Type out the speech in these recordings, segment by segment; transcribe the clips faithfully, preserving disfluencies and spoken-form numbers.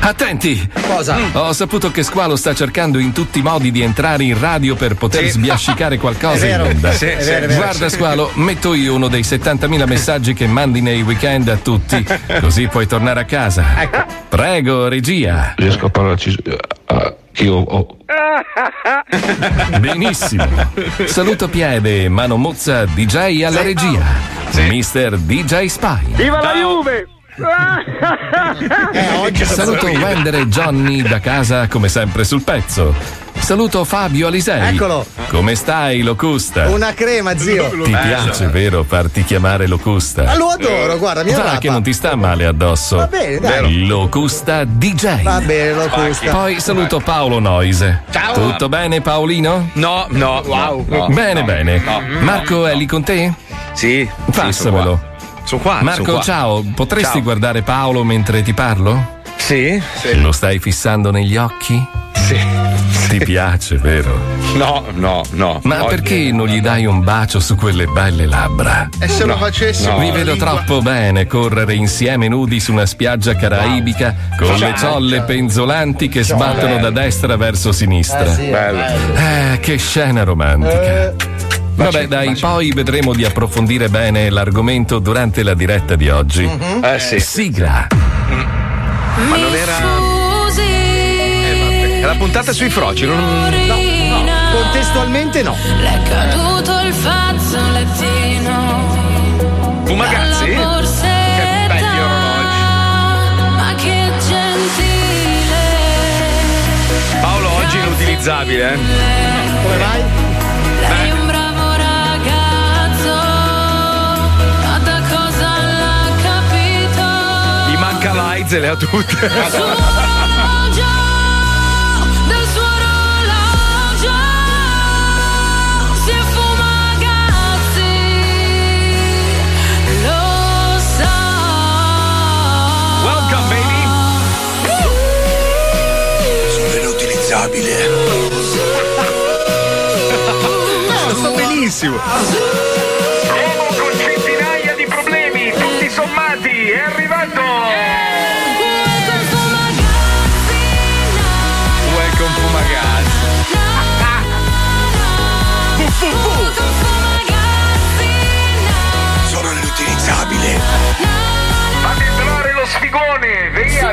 Attenti! Cosa? Ho saputo che Squalo sta cercando in tutti i modi di entrare in radio per poter sì. sbiascicare qualcosa in onda. Sì, è vero, è vero. Guarda Squalo, metto io uno dei settantamila messaggi che mandi nei weekend a tutti, così puoi tornare a casa. Prego, regia. Riesco a parlarci... Uh, io ho... Benissimo. Saluto Piede, mano mozza, D J alla sì. regia. Sì. Mister D J Spy. Viva la Juve! eh, Saluto Wender Johnny da casa, come sempre sul pezzo. Saluto Fabio Alisei. Eccolo. Come stai, Locusta? Una crema, zio. Ti piace, vero, farti chiamare Locusta? Ma lo adoro, guarda, mi arrapa. Che non ti sta male addosso. Va bene, dai. Locusta D J. Va bene, Locusta. Poi saluto Paolo Noise. Ciao. Tutto bene, Paolino? No, no, wow. No, bene, no, bene. No, Marco no. è lì con te? Sì. Passamelo. Sì, Sono qua, Marco, sono qua. Ciao, potresti ciao. guardare Paolo mentre ti parlo? Sì, sì. Lo stai fissando negli occhi? Sì. Ti piace, vero? No, no, no. Ma no, perché no, non gli dai un bacio su quelle belle labbra? E se no, lo facessi? No. Vi vedo lingua. troppo bene correre insieme nudi su una spiaggia caraibica no. con ciao, le ciolle ciao. penzolanti che ciao, sbattono bello. da destra verso sinistra. Eh, sì, bello. bello. Eh, che scena romantica. Eh. Vabbè dai, baci. Poi vedremo di approfondire bene l'argomento durante la diretta di oggi. Mm-hmm. Eh sì. Sigla. Mm. Ma non era... Eh, era puntata sui froci, non... No, no, contestualmente no. L'è caduto il fazzolettino. Fumagazzi? Che belli orologi. Ma che gentile. Paolo oggi è inutilizzabile, eh? Come vai? Calaize le ha tutte. Del suo orologio si fumagazzi, lo so. Welcome baby. Sono inutilizzabile. Lo so benissimo. Siamo con centinaia di problemi, tutti sommati, è arrivato. Sono inutilizzabile. Fate entrare lo sfigone, via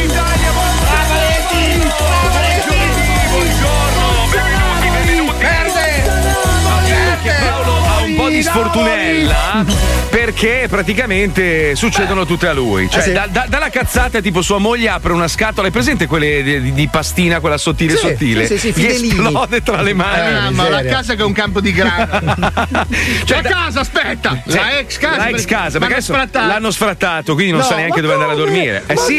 Italia, buongiorno Valetti, buongiorno, benvenuti, benvenuti. Perde. Paolo ha un po' di sfortunella. Perché praticamente succedono tutte a lui. Cioè, eh sì. da, da, dalla cazzata, tipo sua moglie apre una scatola, è presente quelle di, di pastina, quella sottile sì, sottile? Sì, sì, sì, gli esplode tra le mani. Ah, ma la casa che è un campo di grano. Cioè, la casa, aspetta! Cioè, la ex casa. La ex casa, perché, perché sfrattato. L'hanno sfrattato, quindi non no, sa neanche dove andare a dormire. Eh sì, sì.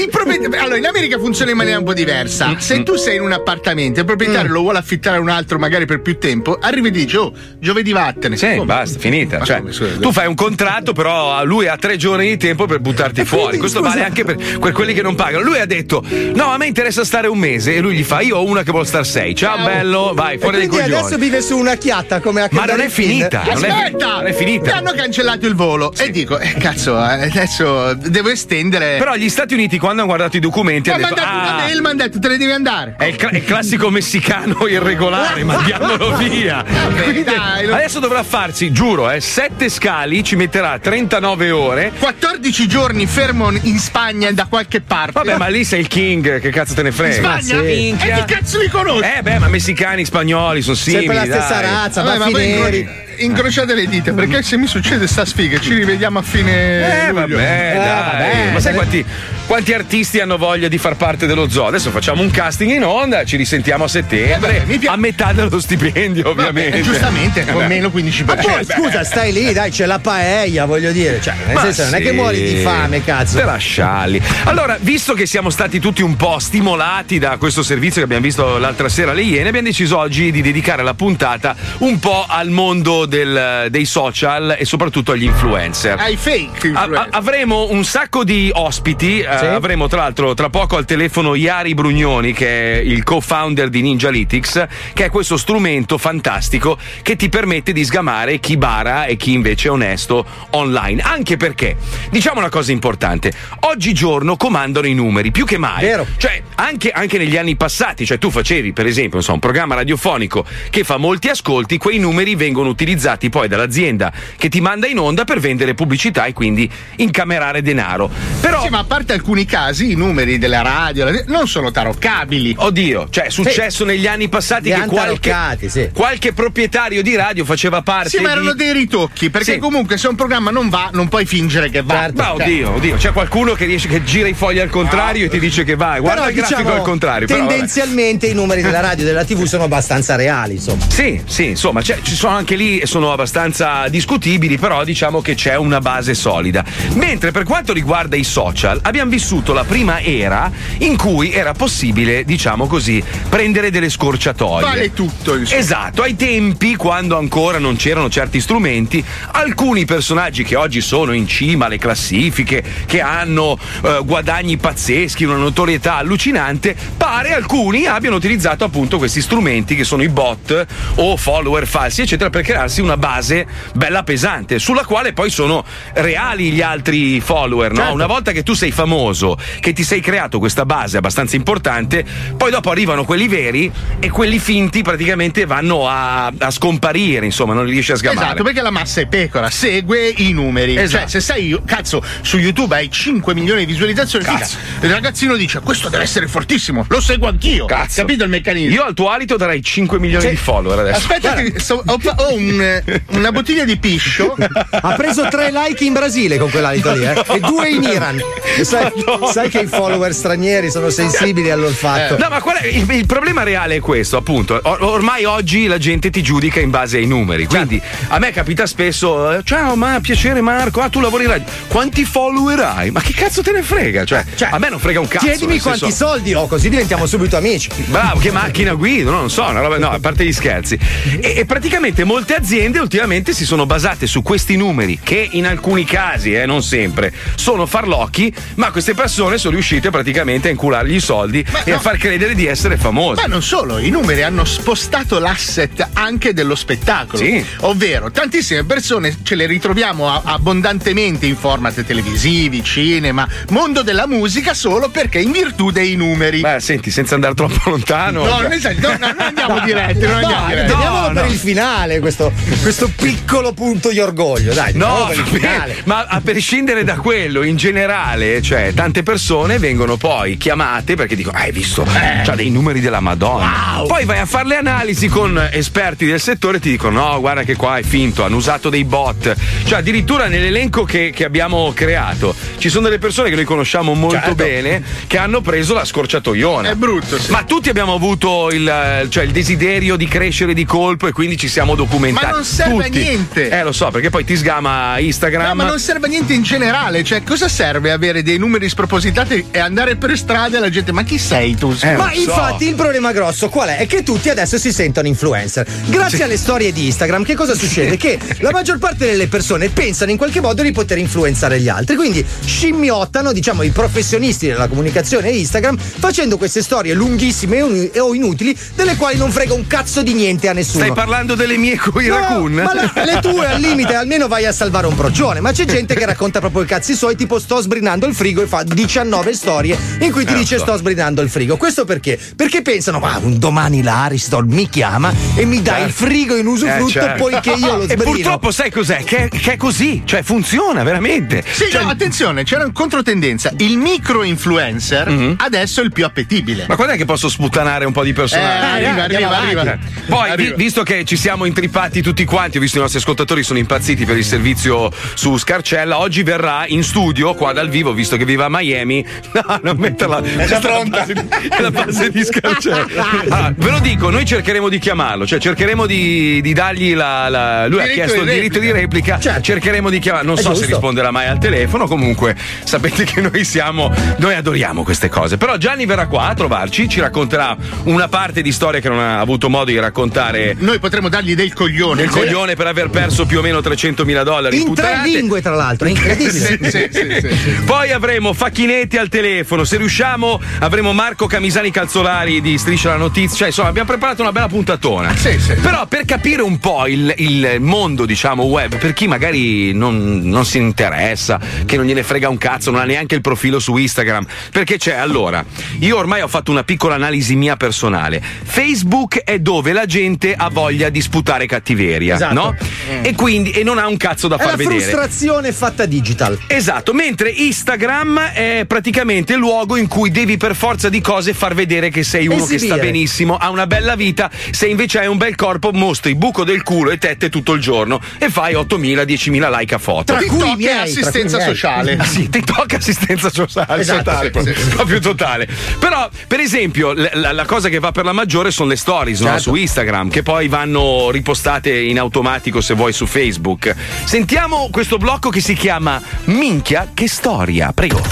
Il proprietario... Allora, in America funziona in maniera un po' diversa. Mm. Se tu sei in un appartamento e il proprietario mm. lo vuole affittare a un altro, magari per più tempo, arrivi e dici: oh, giovedì vattene. Sì, come? Basta, finita. Cioè, tu fai un contratto, però lui ha tre giorni di tempo per buttarti fuori. Questo vale anche per quelli che non pagano. Lui ha detto: no, a me interessa stare un mese. E lui gli fa: io ho una che vuole star sei. Ciao, ciao, bello, vai fuori dai coglioni. Adesso vive su una chiatta come a... Ma non è finita. Non aspetta, è, non è finita. Mi hanno cancellato il volo sì. e dico: eh, cazzo, adesso devo estendere. Però gli Stati Uniti, quando hanno guardato i documenti, hanno detto: ah, una mail, mi hanno detto: te ne devi andare. È il, cl- il classico messicano irregolare, mandiamolo via. Vabbè, quindi, dai, lo... Adesso dovrà farsi, giuro, eh, sette scale. Ci metterà trentanove ore, quattordici giorni fermo in Spagna da qualche parte. Vabbè, ma lì sei il king, che cazzo te ne frega? In Spagna? Sì. E che cazzo li conosci? Eh beh, ma messicani, spagnoli sono simili. Sempre la stessa dai. razza, vabbè, ma poi incrociate le dita, perché se mi succede sta sfiga ci rivediamo a fine eh, luglio. Vabbè, eh, dai. Vabbè, ma sai quanti, quanti artisti hanno voglia di far parte dello zoo? Adesso facciamo un casting in onda, ci risentiamo a settembre, eh, beh, pi- a metà dello stipendio ovviamente. Vabbè, giustamente, con eh, meno quindici per cento. Ma poi scusa, stai lì, dai, c'è la paella, voglio dire, cioè, nel ma senso sì, non è che muori di fame, cazzo. Te lasciali. Allora, visto che siamo stati tutti un po' stimolati da questo servizio che abbiamo visto l'altra sera, le Iene, abbiamo deciso oggi di dedicare la puntata un po' al mondo del, dei social e soprattutto agli influencer. Ai fake influencer. A, a, avremo un sacco di ospiti, sì. uh, avremo tra l'altro tra poco al telefono Iari Brugnoni, che è il co-founder di Ninjalytics, che è questo strumento fantastico che ti permette di sgamare chi bara e chi invece è onesto online. Anche perché, diciamo una cosa importante, oggigiorno comandano i numeri, più che mai. Vero. Cioè, anche, anche negli anni passati, cioè tu facevi per esempio, insomma, un programma radiofonico che fa molti ascolti, quei numeri vengono utilizzati poi dall'azienda che ti manda in onda per vendere pubblicità e quindi incamerare denaro. Però sì, ma a parte alcuni casi, i numeri della radio non sono taroccabili. Oddio, cioè è successo sì, negli anni passati che qualche, sì, qualche proprietario di radio faceva parte. Sì, ma erano di... dei ritocchi, perché sì, comunque se un programma non va non puoi fingere che va. Certo, ma oddio, cioè, oddio, c'è qualcuno che riesce che gira i fogli al contrario ah, e ti dice che va. Guarda però, il grafico diciamo, al contrario. Tendenzialmente però, i numeri della radio e della tivù sono abbastanza reali, insomma. Sì, sì, insomma, cioè, ci sono anche lì e sono abbastanza discutibili, però diciamo che c'è una base solida. Mentre per quanto riguarda i social, abbiamo vissuto la prima era in cui era possibile, diciamo così, prendere delle scorciatoie. Vale tutto, insomma. Esatto, ai tempi quando ancora non c'erano certi strumenti, alcuni personaggi che oggi sono in cima alle classifiche, che hanno eh, guadagni pazzeschi, una notorietà allucinante, pare alcuni abbiano utilizzato appunto questi strumenti che sono i bot o follower falsi eccetera per crearsi una base bella pesante sulla quale poi sono reali gli altri follower, no? Certo. Una volta che tu sei famoso, che ti sei creato questa base abbastanza importante, poi dopo arrivano quelli veri e quelli finti praticamente vanno a, a scomparire, insomma non li riesci a sgamare. Esatto, perché la massa è pecora, segue i numeri. Esatto. Cioè se sei, cazzo, su YouTube hai cinque milioni di visualizzazioni, cazzo, figa, il ragazzino dice questo deve essere fortissimo, lo seguo anch'io, cazzo, capito il meccanismo? Io al tuo alito darei cinque milioni sì, di follower adesso. Aspetta che so, ho, ho un, una bottiglia di piscio. Ha preso tre like in Brasile con quell'alito lì, eh? E due in Iran. Sai, sai che i follower stranieri sono sensibili all'olfatto. No, ma qual è il, il problema reale è questo, appunto. Or, ormai oggi la gente ti giudica in base ai numeri. Quindi a me capita spesso: ciao, ma piacere Marco, ah, tu lavori in radio. Quanti follower hai? Ma che cazzo te ne frega? Cioè, cioè a me non frega un cazzo. Chiedimi quanti senso... soldi ho, così diventiamo subito amici. Bravo, che macchina guido, no, non so, una roba, no, a parte gli scherzi. E, e praticamente molte aziende ultimamente si sono basate su questi numeri che in alcuni casi, eh, non sempre, sono farlocchi, ma queste persone sono riuscite praticamente a inculargli i soldi ma e no, a far credere di essere famosi. Ma non solo, i numeri hanno spostato l'asset anche dello spettacolo. Sì. Ovvero, tantissime persone ce le ritroviamo a, abbondantemente in format televisivi, cinema, mondo della musica, solo perché in virtù dei numeri. Beh, senti, senza andare troppo lontano. No, non, esatto, no, non andiamo diretti, non andiamo no, diretti. No, no. Per il finale questo, questo piccolo punto di orgoglio, dai, no, per il finale. Ma a prescindere da quello, in generale, cioè tante persone vengono poi chiamate perché dicono ah, hai visto, eh. c'ha dei numeri della Madonna, wow. Poi vai a fare le analisi con esperti del settore e ti dicono no, guarda che qua è finto, hanno usato dei bot, cioè addirittura nell'elenco che, che abbiamo creato ci sono delle persone che noi conosciamo molto certo, bene, che hanno preso la scorciatoiona. È brutto, sì. Ma tutti abbiamo avuto il, cioè, il desiderio di crescere di colpo e quindi ci siamo documentati. Ma non serve tutti a niente. Eh, lo so, perché poi ti sgama Instagram. No, ma non serve a niente in generale. Cioè, cosa serve avere dei numeri spropositati e andare per strada e la gente, ma chi sei tu? Eh, ma infatti so, il problema grosso qual è? È che tutti adesso si sentono influencer. Grazie sì, alle storie di Instagram, che cosa succede? Sì. Che la maggior parte delle persone pensano in qualche modo di poter influenzare gli altri. Quindi scimmiottano, diciamo, i professionisti della comunicazione di Instagram facendo queste storie lunghissime o inutili, delle quali non frega un cazzo di niente a nessuno. Stai parlando delle mie coi no, raccoon? Ma la, le tue al limite almeno vai a salvare un procione, ma c'è gente che racconta proprio i cazzi suoi, tipo sto sbrinando il frigo e fa diciannove storie in cui ti eh, dice so, sto sbrinando il frigo. Questo perché? Perché pensano ma un domani l'Aristol mi chiama e mi dà certo, il frigo in usufrutto eh, certo, poiché io lo sbrino. E purtroppo sai cos'è? Che, che è così, cioè funziona veramente. Sì, cioè, no, attenzione, c'era un controtendenza, il micro influencer mm-hmm, adesso è il più appetibile. Ma quando è che posso sputtanare un po' di personaggi? Eh, arriva, arriva, arriva, arriva. Poi, arriva. Vi, visto che ci siamo intrippati tutti quanti, ho visto i nostri ascoltatori sono impazziti per il servizio su Scarcella. Oggi verrà in studio qua dal vivo, visto che vive a Miami. No, non metterla, è già pronta, è la base di Scarcella. Ah, ve lo dico, noi cercheremo di chiamarlo, cioè cercheremo di, di dargli la, la... lui diritto ha chiesto il diritto di replica, certo. Cercheremo di chiamarlo, non è so giusto. Se risponderà mai al telefono, comunque sapete che noi siamo, noi adoriamo queste cose. Però Gianni verrà qua a trovarci, ci racconterà una parte di storia che non ha avuto modo di raccontare. Noi potremmo dargli del coglione, del coglione per aver perso più o meno trecentomila dollari in tre lingue, tra l'altro, è incredibile. Sì, sì, sì, sì, sì. Poi avremo Facchinetti al telefono, se riusciamo avremo Marco Camisani Calzolari di Striscia la Notizia, cioè insomma abbiamo preparato una bella puntatona. Sì, sì. Però per capire un po' il, il mondo, diciamo, web, per chi magari non, non si interessa, che non gliene frega un cazzo, non ha neanche il profilo su Instagram, perché c'è, allora, io ormai ho fatto una piccola analisi mia personale. Facebook è dove la gente ha voglia di sputare cattiveria, esatto. No? Mm. E quindi e non ha un cazzo da è far vedere. È la frustrazione fatta digital. Esatto, mentre Instagram è praticamente il luogo in cui devi per forza di cose far vedere che sei uno Esibire. Che sta benissimo, ha una bella vita. Se invece hai un bel corpo mostri buco del culo e tette tutto il giorno e fai ottomila diecimila like a foto. Tra TikTok cui miei, assistenza tra cui sociale. Ah, sì, TikTok assistenza sociale, esatto, totale, sì, sì, proprio sì. Totale. Però per esempio la, la cosa che va per la maggiore sono le stories, certo. No? Su Instagram, che poi vanno ripostate in automatico se vuoi su Facebook. Sentiamo questo blocco che si chiama Minchia che storia, prego.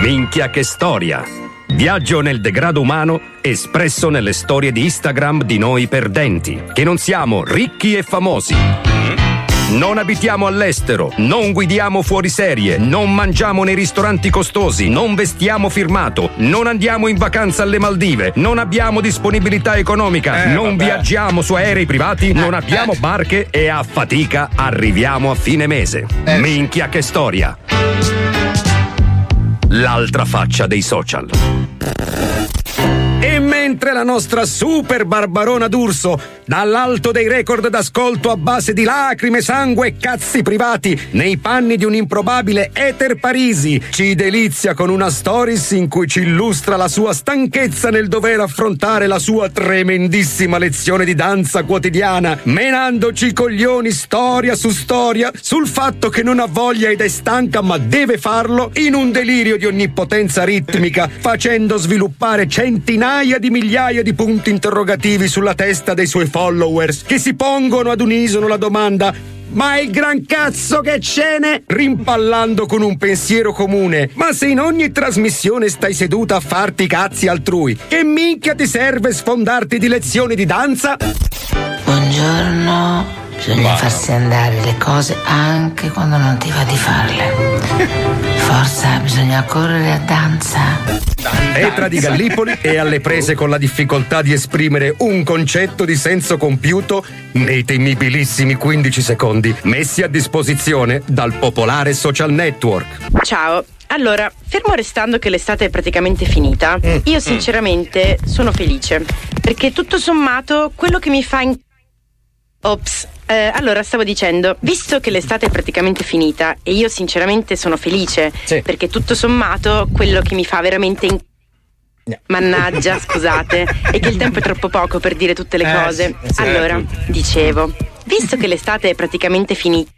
Minchia che storia. Viaggio nel degrado umano espresso nelle storie di Instagram di noi perdenti, che non siamo ricchi e famosi. Non abitiamo all'estero, non guidiamo fuori serie, non mangiamo nei ristoranti costosi, non vestiamo firmato, non andiamo in vacanza alle Maldive, non abbiamo disponibilità economica, eh, non vabbè. Viaggiamo su aerei privati, non abbiamo barche e a fatica arriviamo a fine mese. Eh. Minchia che storia. L'altra faccia dei social. E mentre la nostra super Barbarona d'Urso, dall'alto dei record d'ascolto a base di lacrime, sangue e cazzi privati, nei panni di un improbabile Ether Parisi, ci delizia con una stories in cui ci illustra la sua stanchezza nel dover affrontare la sua tremendissima lezione di danza quotidiana, menandoci i coglioni storia su storia sul fatto che non ha voglia ed è stanca ma deve farlo, in un delirio di onnipotenza ritmica, facendo sviluppare centinaia di migliaia di punti interrogativi sulla testa dei suoi followers, che si pongono ad unisono la domanda: ma il gran cazzo che ce n'è? Rimpallando con un pensiero comune: ma se in ogni trasmissione stai seduta a farti cazzi altrui, che minchia ti serve sfondarti di lezioni di danza? Buongiorno. Bisogna wow. farsi andare le cose anche quando non ti va di farle. Forza, bisogna correre a danza. Etra di Gallipoli è alle prese con la difficoltà di esprimere un concetto di senso compiuto nei temibilissimi quindici secondi messi a disposizione dal popolare social network. Ciao. Allora, fermo restando che l'estate è praticamente finita, mm. io sinceramente mm. sono felice, perché tutto sommato quello che mi fa in... Ops, eh, allora stavo dicendo, visto che l'estate è praticamente finita e io sinceramente sono felice, sì. perché tutto sommato quello che mi fa veramente in... No. Mannaggia, scusate, è che il tempo è troppo poco per dire tutte le eh, cose. Sì, allora, sì. dicevo, visto che l'estate è praticamente finita,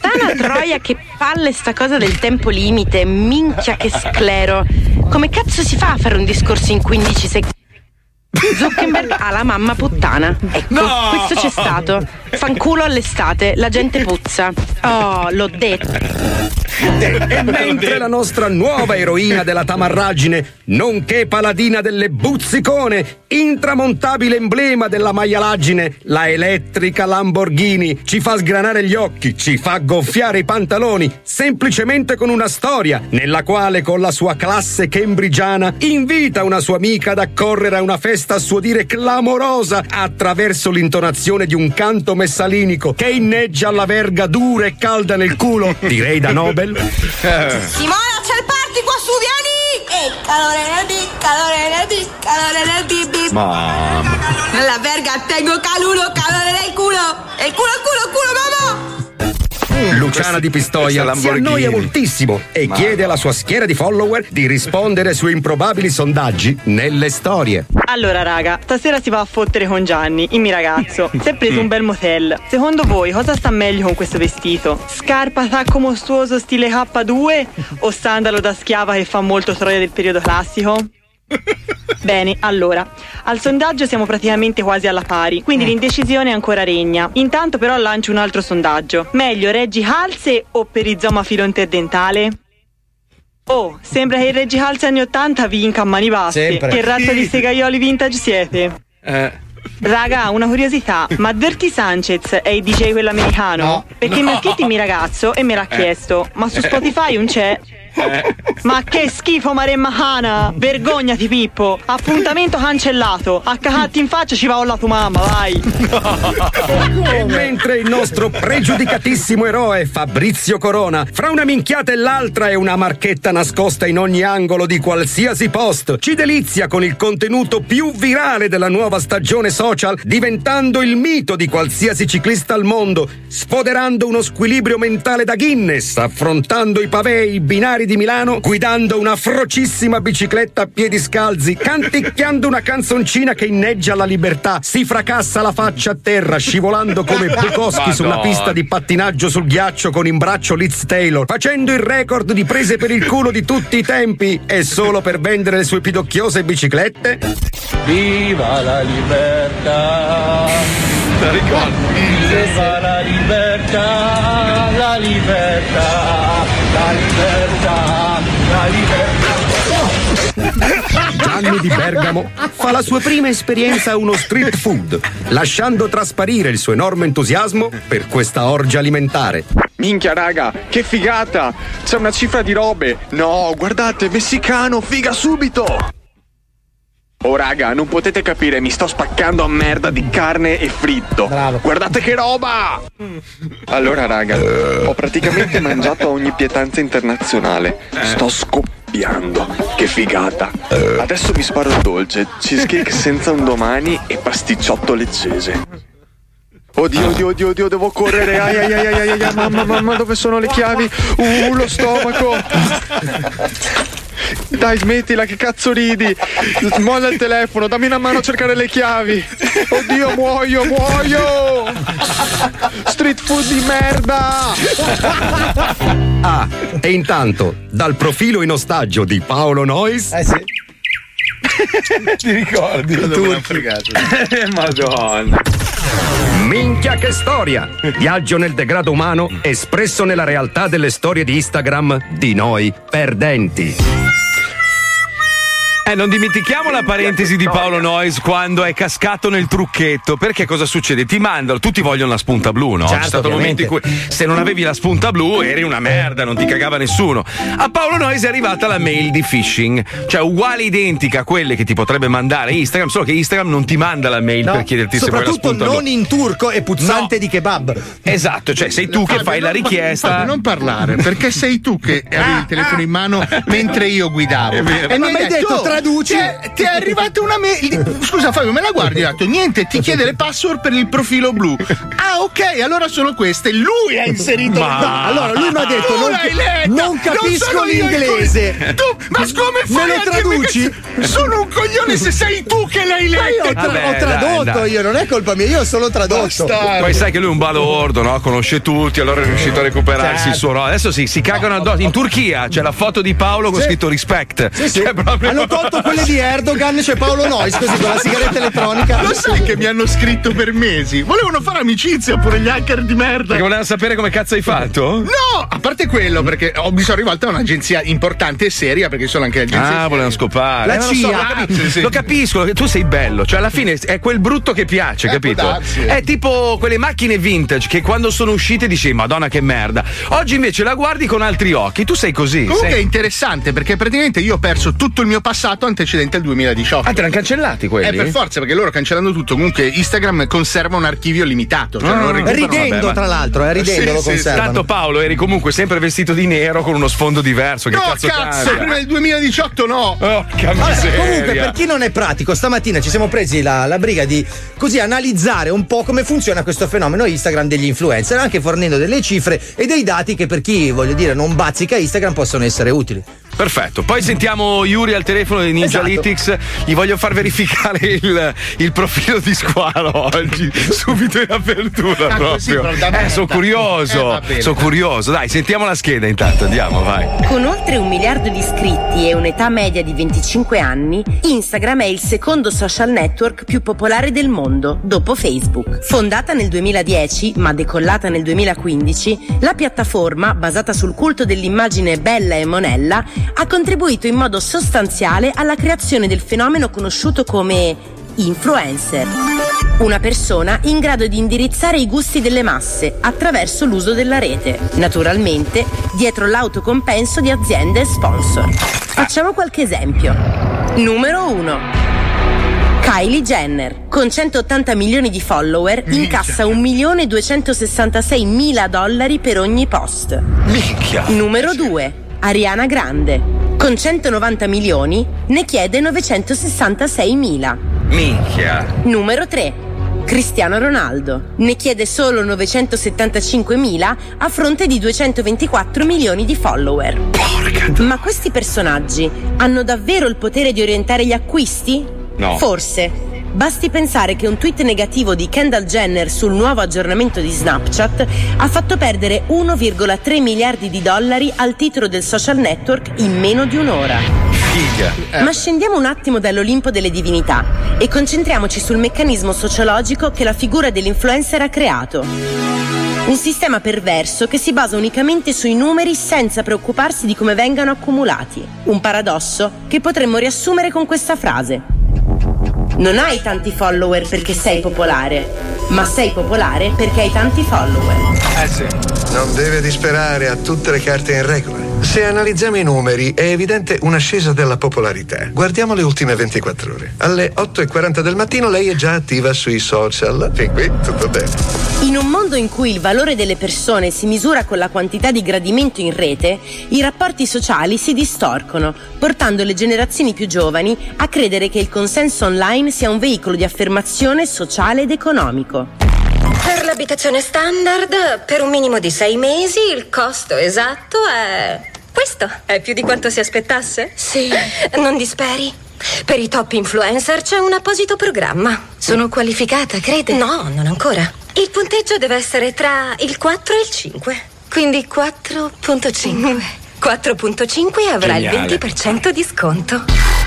tana troia, che palle sta cosa del tempo limite, minchia che sclero. Come cazzo si fa a fare un discorso in quindici secondi? Zuckerberg ha la mamma puttana. Ecco, no! Questo c'è stato. Fanculo all'estate, la gente puzza. Oh, l'ho detto. E mentre la nostra nuova eroina della tamarragine, nonché paladina delle buzzicone, intramontabile emblema della maialaggine, la elettrica Lamborghini, ci fa sgranare gli occhi, ci fa gonfiare i pantaloni, semplicemente con una storia nella quale con la sua classe cambridgiana invita una sua amica ad accorrere a una festa a suo dire clamorosa attraverso l'intonazione di un canto messalinico che inneggia alla verga dura e calda nel culo, direi da Nobel. Simona, c'è il party qua su, vieni! E calore nel bip, calore nel bip, calore nel bip bip. Mamma. Nella verga tengo calulo, calore nel culo. E il culo, culo, culo, mamma. Mm, Luciana di Pistoia si annoia moltissimo e Ma chiede no. alla sua schiera di follower di rispondere ai suoi improbabili sondaggi nelle storie. Allora raga, stasera si va a fottere con Gianni, il mio ragazzo. Si è preso un bel motel. Secondo voi cosa sta meglio con questo vestito? Scarpa tacco mostruoso stile K due o sandalo da schiava che fa molto troia del periodo classico? Bene, allora, al sondaggio siamo praticamente quasi alla pari, quindi l'indecisione ancora regna. Intanto però lancio un altro sondaggio. Meglio reggi calze o perizoma filo interdentale? Oh, sembra che il reggi calze anni ottanta vinca a mani basse. Sempre. Che razza di segaioli vintage siete? Eh... Raga, una curiosità, ma Dirty Sanchez è il D J quello americano? No, Perché no. mi ha scritto mio ragazzo e me l'ha eh. chiesto, ma su Spotify non c'è? Eh. Ma che schifo Maremma Hana! Vergognati Pippo! Appuntamento cancellato! A cagatti in faccia ci va olla tua mamma, vai! No. E mentre il nostro pregiudicatissimo eroe Fabrizio Corona, fra una minchiata e l'altra e una marchetta nascosta in ogni angolo di qualsiasi post, ci delizia con il contenuto più virale della nuova stagione social, diventando il mito di qualsiasi ciclista al mondo, sfoderando uno squilibrio mentale da Guinness, affrontando i pavei, i binari di Milano, guidando una frocissima bicicletta a piedi scalzi, canticchiando una canzoncina che inneggia la libertà, si fracassa la faccia a terra, scivolando come Bukowski su una pista di pattinaggio sul ghiaccio con in braccio Liz Taylor, facendo il record di prese per il culo di tutti i tempi e solo per vendere le sue pidocchiose biciclette. Viva la libertà! Viva la libertà! La libertà! La libertà, la libertà. Gianni di Bergamo fa la sua prima esperienza a uno street food, lasciando trasparire il suo enorme entusiasmo per questa orgia alimentare. Minchia raga, che figata! C'è una cifra di robe! No, guardate, messicano, figa subito! Oh raga, non potete capire, mi sto spaccando a merda di carne e fritto. Bravo. Guardate che roba! Allora raga, ho praticamente mangiato ogni pietanza internazionale. Sto scoppiando, che figata. Adesso mi sparo il dolce, cheesecake senza un domani e pasticciotto leccese. Oddio, oddio, oddio, oddio, devo correre. Ai, ai, ai, ai, ai, ai, mamma, mamma, dove sono le chiavi? Uh, lo stomaco. Dai, smettila, che cazzo ridi? Molla il telefono, dammi una mano a cercare le chiavi. Oddio, muoio, muoio. Street food di merda. Ah, e intanto, dal profilo in ostaggio di Paolo Noise. Eh sì. Ti ricordi? Tutto fregato. Madonna. Minchia che storia! Viaggio nel degrado umano espresso nella realtà delle storie di Instagram di noi perdenti. Eh, non dimentichiamo la parentesi di Paolo Noise quando è cascato nel trucchetto, perché cosa succede? Ti mandano, tutti vogliono la spunta blu, no? Certo, c'è stato ovviamente. Un momento in cui se non avevi la spunta blu eri una merda, non ti cagava nessuno. A Paolo Noise è arrivata la mail di phishing, cioè uguale identica a quelle che ti potrebbe mandare Instagram, solo che Instagram non ti manda la mail no, per chiederti se vuoi la spunta blu. Soprattutto non in turco e puzzante no. di kebab. Esatto, cioè sei tu Fabio, che fai la richiesta. Fabio, non parlare, perché sei tu che avevi ah, il telefono in mano ah, mentre io guidavo. E mi hai detto tra Traduci. Ti è, ti è arrivata una mail. Scusa Fabio, me la guardi? Dato? Niente, ti chiede le password per il profilo blu. Ah ok, allora sono queste. Lui ha inserito ma... no, allora lui mi ha detto non, che... non capisco non l'inglese co... tu... Ma come fai? Me lo traduci? Che... sono un coglione se sei tu che l'hai letto. Io ho, tra... Vabbè, ho tradotto dai, dai. Io, non è colpa mia, io ho solo tradotto. Bastardo. Poi sai che lui è un balordo, no? Conosce tutti, allora è riuscito a recuperarsi certo. il suo ruolo. Adesso sì, si cagano addosso. In Turchia c'è la foto di Paolo con sì. scritto respect. Sì, sì. C'è proprio... Hanno tolto quelle di Erdogan, c'è cioè Paolo Nois così con la sigaretta elettronica. Lo sai che mi hanno scritto per mesi? Volevano fare amicizia pure gli hacker di merda. Perché volevano sapere come cazzo hai fatto? No, a parte quello, perché ho, mi sono rivolta a un'agenzia importante e seria, perché sono anche agenzie. Ah, volevano scopare. La eh, C I A. Lo, so, lo, capisco, sì. lo capisco, tu sei bello, cioè alla fine è quel brutto che piace, eh, capito? È tipo quelle macchine vintage che quando sono uscite dici Madonna che merda. Oggi invece la guardi con altri occhi, tu sei così. Comunque sei... è interessante perché praticamente io ho perso tutto il mio passaggio dato antecedente al duemiladiciotto. Ah, te l'hanno cancellati quelli? Eh, per forza, perché loro cancellando tutto, comunque Instagram conserva un archivio limitato. Cioè oh, non ridendo, vabbè, tra l'altro, eh, ridendo sì, lo sì, conservano. Tanto Paolo eri comunque sempre vestito di nero con uno sfondo diverso. Che no, cazzo, cazzo prima del duemiladiciotto no! Oh, allora, comunque, per chi non è pratico, stamattina ci siamo presi la, la briga di così analizzare un po' come funziona questo fenomeno Instagram degli influencer, anche fornendo delle cifre e dei dati che per chi, voglio dire, non bazzica Instagram possono essere utili. Perfetto, poi sentiamo Yuri al telefono di Ninjalytics, esatto. Gli voglio far verificare il, il profilo di Squalo oggi, subito in apertura ah, proprio. Così, eh, sono curioso, eh, sono curioso. Dai, sentiamo la scheda intanto, andiamo, vai. Con oltre un miliardo di iscritti e un'età media di venticinque anni, Instagram è il secondo social network più popolare del mondo, dopo Facebook. Fondata nel duemiladieci, ma decollata nel duemilaquindici, la piattaforma, basata sul culto dell'immagine bella e monella, ha contribuito in modo sostanziale alla creazione del fenomeno conosciuto come influencer. Una persona in grado di indirizzare i gusti delle masse attraverso l'uso della rete, naturalmente dietro l'autocompenso di aziende e sponsor. Facciamo qualche esempio. Numero uno. Kylie Jenner, con centottanta milioni di follower, incassa un milione duecentosessantasei mila dollari per ogni post. Minchia. Numero due. Ariana Grande, con centonovanta milioni, ne chiede novecentosessantasei mila. Minchia. Numero tre. Cristiano Ronaldo, ne chiede solo novecentosettantacinque mila a fronte di duecentoventiquattro milioni di follower. Porca. Ma questi personaggi hanno davvero il potere di orientare gli acquisti? No. Forse. Basti pensare che un tweet negativo di Kendall Jenner sul nuovo aggiornamento di Snapchat ha fatto perdere uno virgola tre miliardi di dollari al titolo del social network in meno di un'ora. Figa. Ma scendiamo un attimo dall'Olimpo delle divinità e concentriamoci sul meccanismo sociologico che la figura dell'influencer ha creato. Un sistema perverso che si basa unicamente sui numeri senza preoccuparsi di come vengano accumulati. Un paradosso che potremmo riassumere con questa frase. Non hai tanti follower perché sei popolare, ma sei popolare perché hai tanti follower. Eh sì. Non deve disperare, ha tutte le carte in regola. Se analizziamo i numeri è evidente un'ascesa della popolarità. Guardiamo le ultime ventiquattro ore. Alle otto e quaranta del mattino lei è già attiva sui social. Fin qui tutto bene. In un mondo in cui il valore delle persone si misura con la quantità di gradimento in rete, i rapporti sociali si distorcono, portando le generazioni più giovani a credere che il consenso online sia un veicolo di affermazione sociale ed economico. Per l'abitazione standard, per un minimo di sei mesi, il costo esatto è... questo. È più di quanto si aspettasse? Sì. Non disperi. Per i top influencer c'è un apposito programma. Sono qualificata, crede? No, non ancora. Il punteggio deve essere tra il quattro e il cinque. Quindi quattro virgola cinque. quattro virgola cinque avrà Geniale. Il venti per cento di sconto.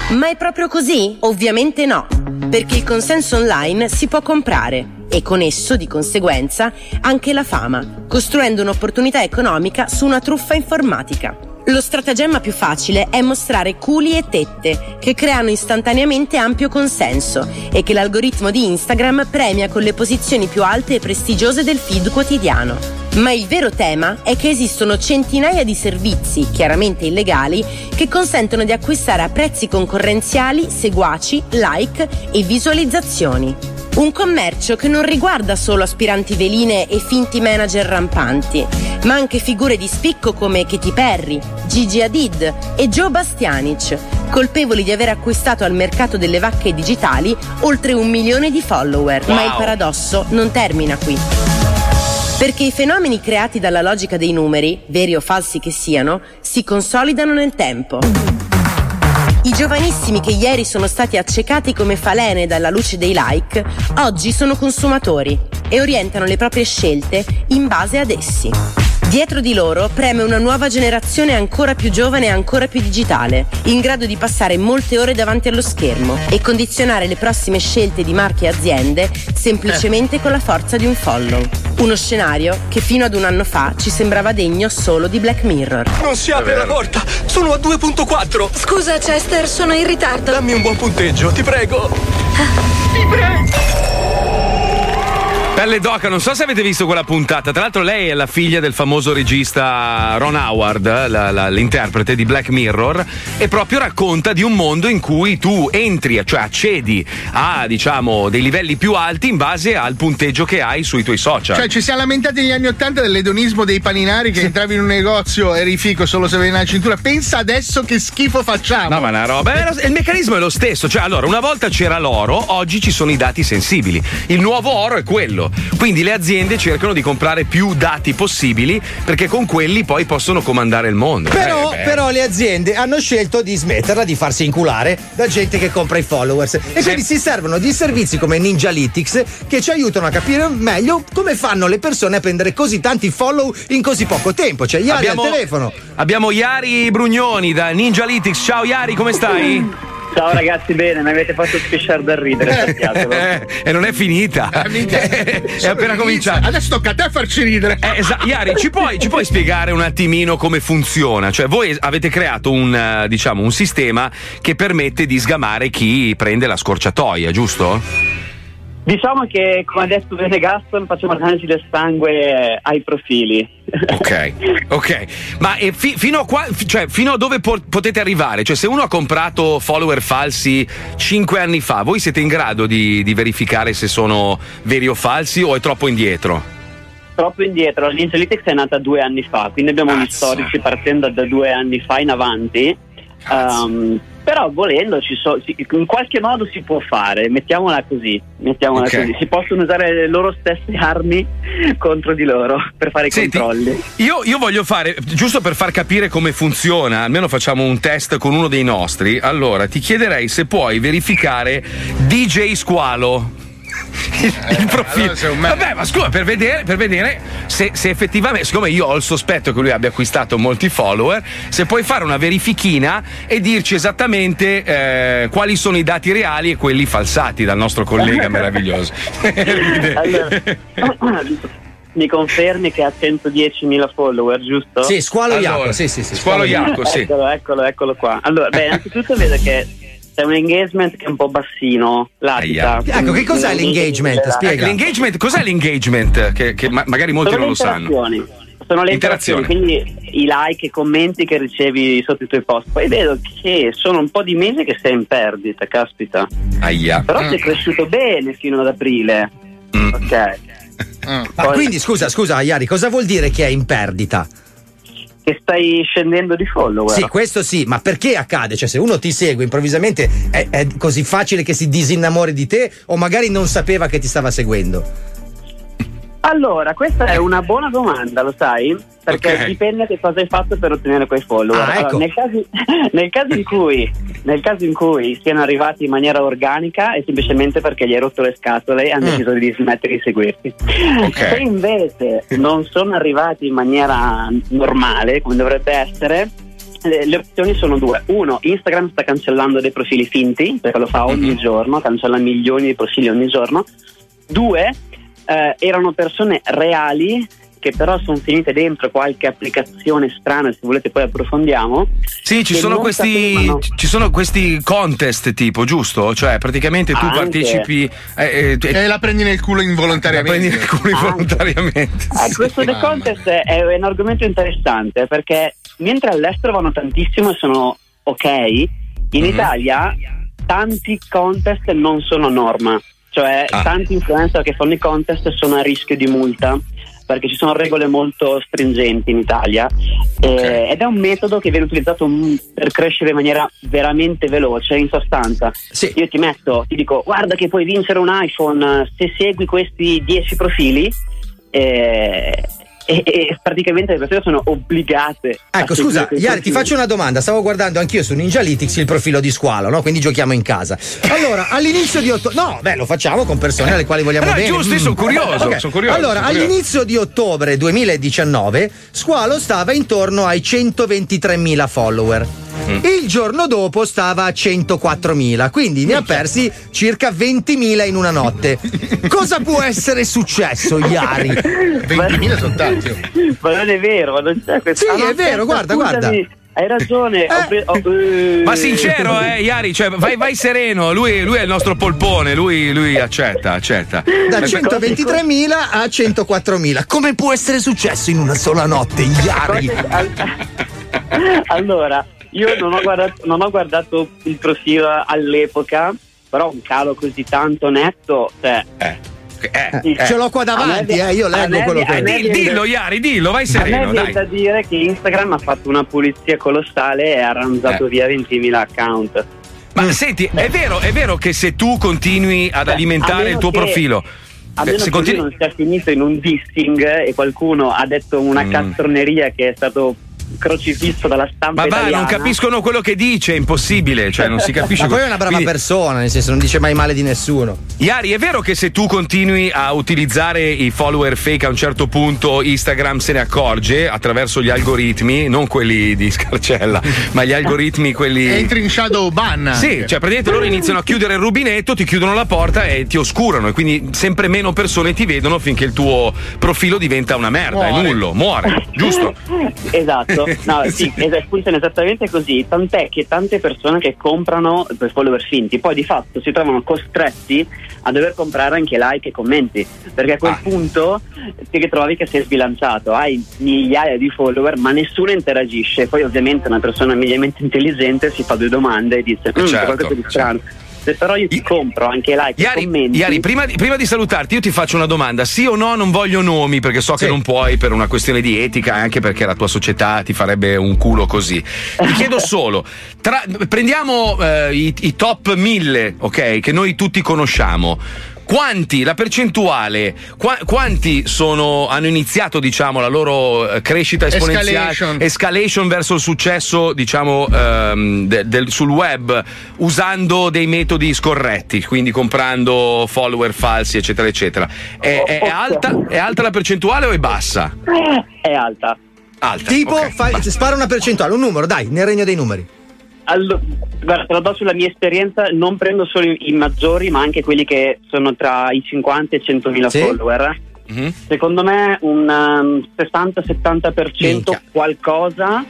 Ma è proprio così? Ovviamente no. Perché il consenso online si può comprare. E con esso, di conseguenza, anche la fama, costruendo un'opportunità economica su una truffa informatica. Lo stratagemma più facile è mostrare culi e tette, che creano istantaneamente ampio consenso e che l'algoritmo di Instagram premia con le posizioni più alte e prestigiose del feed quotidiano. Ma il vero tema è che esistono centinaia di servizi, chiaramente illegali, che consentono di acquistare a prezzi concorrenziali seguaci, like e visualizzazioni. Un commercio che non riguarda solo aspiranti veline e finti manager rampanti, ma anche figure di spicco come Katy Perry, Gigi Hadid e Joe Bastianich, colpevoli di aver acquistato al mercato delle vacche digitali oltre un milione di follower. Wow. Ma il paradosso non termina qui. Perché i fenomeni creati dalla logica dei numeri, veri o falsi che siano, si consolidano nel tempo. I giovanissimi che ieri sono stati accecati come falene dalla luce dei like, oggi sono consumatori e orientano le proprie scelte in base ad essi. Dietro di loro preme una nuova generazione ancora più giovane e ancora più digitale, in grado di passare molte ore davanti allo schermo e condizionare le prossime scelte di marchi e aziende semplicemente con la forza di un follow. Uno scenario che fino ad un anno fa ci sembrava degno solo di Black Mirror. Non si apre la porta, sono a due virgola quattro. Scusa Chester, sono in ritardo. Dammi un buon punteggio, ti prego. Ah. Ti prego. Pelle d'oca, non so se avete visto quella puntata. Tra l'altro lei è la figlia del famoso regista Ron Howard, la, la, l'interprete di Black Mirror, e proprio racconta di un mondo in cui tu entri, cioè accedi a, diciamo, dei livelli più alti in base al punteggio che hai sui tuoi social. Cioè ci siamo lamentati negli anni ottanta dell'edonismo dei paninari, che sì, entravi in un negozio e eri fico solo se avevi una cintura. Pensa adesso che schifo facciamo. No, ma una roba. È lo, il meccanismo è lo stesso. Cioè, allora, una volta c'era l'oro, oggi ci sono i dati sensibili. Il nuovo oro è quello. Quindi le aziende cercano di comprare più dati possibili, perché con quelli poi possono comandare il mondo. Però, eh, però le aziende hanno scelto di smetterla di farsi inculare da gente che compra i followers. E sì, quindi si servono di servizi come Ninjalytics, che ci aiutano a capire meglio come fanno le persone a prendere così tanti follow in così poco tempo. Cioè, Iari abbiamo, al telefono. Abbiamo Iari Brugnoni da Ninjalytics. Ciao Iari, come stai? Ciao ragazzi, bene, mi avete fatto spisciare da ridere. Eh, e non è finita, è, è, è appena cominciata. Adesso tocca a te farci ridere. Eh, esatto. Iari, ci puoi, ci puoi spiegare un attimino come funziona? Cioè, voi avete creato un, diciamo, un sistema che permette di sgamare chi prende la scorciatoia, giusto? Diciamo che, come ha detto bene Gaston, facciamo l'analisi del sangue ai profili. Ok, ok, ma e fi- fino a qua, cioè fino a dove po- potete arrivare? Cioè, se uno ha comprato follower falsi cinque anni fa, voi siete in grado di, di verificare se sono veri o falsi, o è troppo indietro? Troppo indietro. L'Intelitex è nata due anni fa, quindi abbiamo Cazzo. gli storici partendo da due anni fa in avanti. Um, però volendo ci so, si, in qualche modo si può fare, mettiamola così, mettiamola okay. così, si possono usare le loro stesse armi contro di loro per fare i Senti, controlli. Io, io voglio fare, giusto per far capire come funziona, almeno facciamo un test con uno dei nostri. Allora ti chiederei se puoi verificare D J Squalo. Il, eh, il profilo, allora vabbè, ma scusa, per vedere, per vedere se, se effettivamente, siccome io ho il sospetto che lui abbia acquistato molti follower, se puoi fare una verifichina e dirci esattamente eh, quali sono i dati reali e quelli falsati dal nostro collega meraviglioso. Allora, mi confermi che ha centodiecimila follower, giusto? Sì, Squalo allora, Iaco, sì, sì, sì, Squalo Iaco, sì. Eccolo, eccolo, eccolo qua. Allora, beh, innanzitutto vedo che c'è un engagement che è un po' bassino, latita. Ecco, che cos'è l'engagement? Spiega. L'engagement, cos'è l'engagement? Che, che ma- magari molti sono non lo sanno. Sono le interazioni, quindi i like e i commenti che ricevi sotto i tuoi post. Poi vedo che sono un po' di mesi che sei in perdita, caspita. Aia. Però mm. sei cresciuto bene fino ad aprile. Mm. Ok. Mm. Ma Poi... quindi scusa, scusa, Iari, cosa vuol dire che è in perdita? Che stai scendendo di follower. Sì, questo sì, ma perché accade? Cioè, se uno ti segue improvvisamente è, è così facile che si disinnamori di te, o magari non sapeva che ti stava seguendo? Allora, questa è una buona domanda, lo sai? Perché okay. dipende che cosa hai fatto per ottenere quei follower. Ah, ecco. Allora, nel caso, nel caso in cui nel caso in cui siano arrivati in maniera organica, è semplicemente perché gli hai rotto le scatole e hanno mm. deciso di smettere di seguirti. Okay. Se invece non sono arrivati in maniera normale, come dovrebbe essere, le, le opzioni sono due. Uno, Instagram sta cancellando dei profili finti, perché lo fa ogni mm-hmm. giorno, cancella milioni di profili ogni giorno. Due, eh, erano persone reali che però sono finite dentro qualche applicazione strana, se volete poi approfondiamo. Sì, ci sono questi sapevano. ci sono questi contest tipo, giusto? Cioè praticamente tu Anche. partecipi eh, eh, e la prendi nel culo involontariamente. La prendi nel culo involontariamente. Ah, sì. Questo The Contest è un argomento interessante, perché mentre all'estero vanno tantissimo e sono ok, in mm-hmm. Italia tanti contest non sono norma, cioè ah. tanti influencer che fanno i contest sono a rischio di multa, perché ci sono regole molto stringenti in Italia, okay. eh, ed è un metodo che viene utilizzato per crescere in maniera veramente veloce. In sostanza sì. io ti metto, ti dico guarda che puoi vincere un iPhone se segui questi dieci profili, eh, e, e praticamente le persone sono obbligate. Ecco, scusa Iari, ti faccio una domanda. Stavo guardando anch'io su Ninjalytics il profilo di Squalo, no? Quindi giochiamo in casa. Allora, all'inizio di ottobre, no, beh, lo facciamo con persone alle quali vogliamo eh, bene. Giusto, io sono curioso, okay. sono curioso. Allora, sono curioso. All'inizio di ottobre duemiladiciannove Squalo stava intorno ai centoventitremila follower. Mm. Il giorno dopo stava a centoquattromila, quindi ne ha persi circa ventimila in una notte. Cosa può essere successo, Iari? ventimila sono tanti. Ma non è vero, ma non c'è questo. Sì, ah, è vero, penso, guarda, scusami. guarda. Hai ragione. Eh. Ho be- ho, eh. Ma sincero, eh, Iari, cioè, vai, vai sereno. Lui, lui è il nostro polpone. Lui, lui accetta, accetta. Da centoventitremila a centoquattromila. Come può essere successo in una sola notte, Iari? Allora, io non ho guardato, non ho guardato il profilo all'epoca, però un calo così tanto netto, cioè. Eh. Eh, sì, eh. Ce l'ho qua davanti, me, eh, io leggo me, quello che eh, dillo Iari, dillo, vai sereno. A me dai. Da dire che Instagram ha fatto una pulizia colossale e ha ranzato eh. via ventimila account. Ma mm. senti, eh. è vero, è vero che se tu continui ad Beh, alimentare il tuo che, profilo, a meno se che continu- non sia finito in un dissing e qualcuno ha detto una mm. castroneria che è stato crocifisso dalla stampa ma va, italiana. Non capiscono quello che dice, è impossibile, cioè non si capisce. Ma poi è una brava Quindi... persona, nel senso non dice mai male di nessuno. Iari, è vero che se tu continui a utilizzare i follower fake a un certo punto Instagram se ne accorge attraverso gli algoritmi, non quelli di Scarcella, ma gli algoritmi quelli entri in shadow ban. Sì, cioè praticamente loro iniziano a chiudere il rubinetto, ti chiudono la porta e ti oscurano e quindi sempre meno persone ti vedono finché il tuo profilo diventa una merda, muore. È nullo, muore, giusto? Esatto. No, sì, funziona esattamente così, tant'è che tante persone che comprano per follower finti poi di fatto si trovano costretti a dover comprare anche like e commenti, perché a quel ah. punto ti ritrovi che sei sbilanciato, hai migliaia di follower ma nessuno interagisce, poi ovviamente una persona mediamente intelligente si fa due domande e dice mm, certo, qualcosa di strano. Certo. Però io ti compro anche like Iari, e commenti. Iari, prima di, prima di salutarti io ti faccio una domanda, sì o no, non voglio nomi perché so sì. che non puoi per una questione di etica, anche perché la tua società ti farebbe un culo così. Ti chiedo solo, tra, prendiamo eh, i, i top mille, ok, che noi tutti conosciamo. Quanti, la percentuale, qua, quanti sono, hanno iniziato diciamo la loro crescita esponenziale, escalation, escalation verso il successo diciamo ehm, de, del, sul web usando dei metodi scorretti, quindi comprando follower falsi eccetera eccetera, è, è, è, alta, è alta la percentuale o è bassa? È alta. Alta. Tipo okay, fa, spara una percentuale, un numero dai, nel regno dei numeri. Allora, guarda, te lo do sulla mia esperienza, non prendo solo i, i maggiori ma anche quelli che sono tra i cinquanta e i centomila sì. follower. Mm-hmm. Secondo me un um, sessanta settanta per cento Minchia. Qualcosa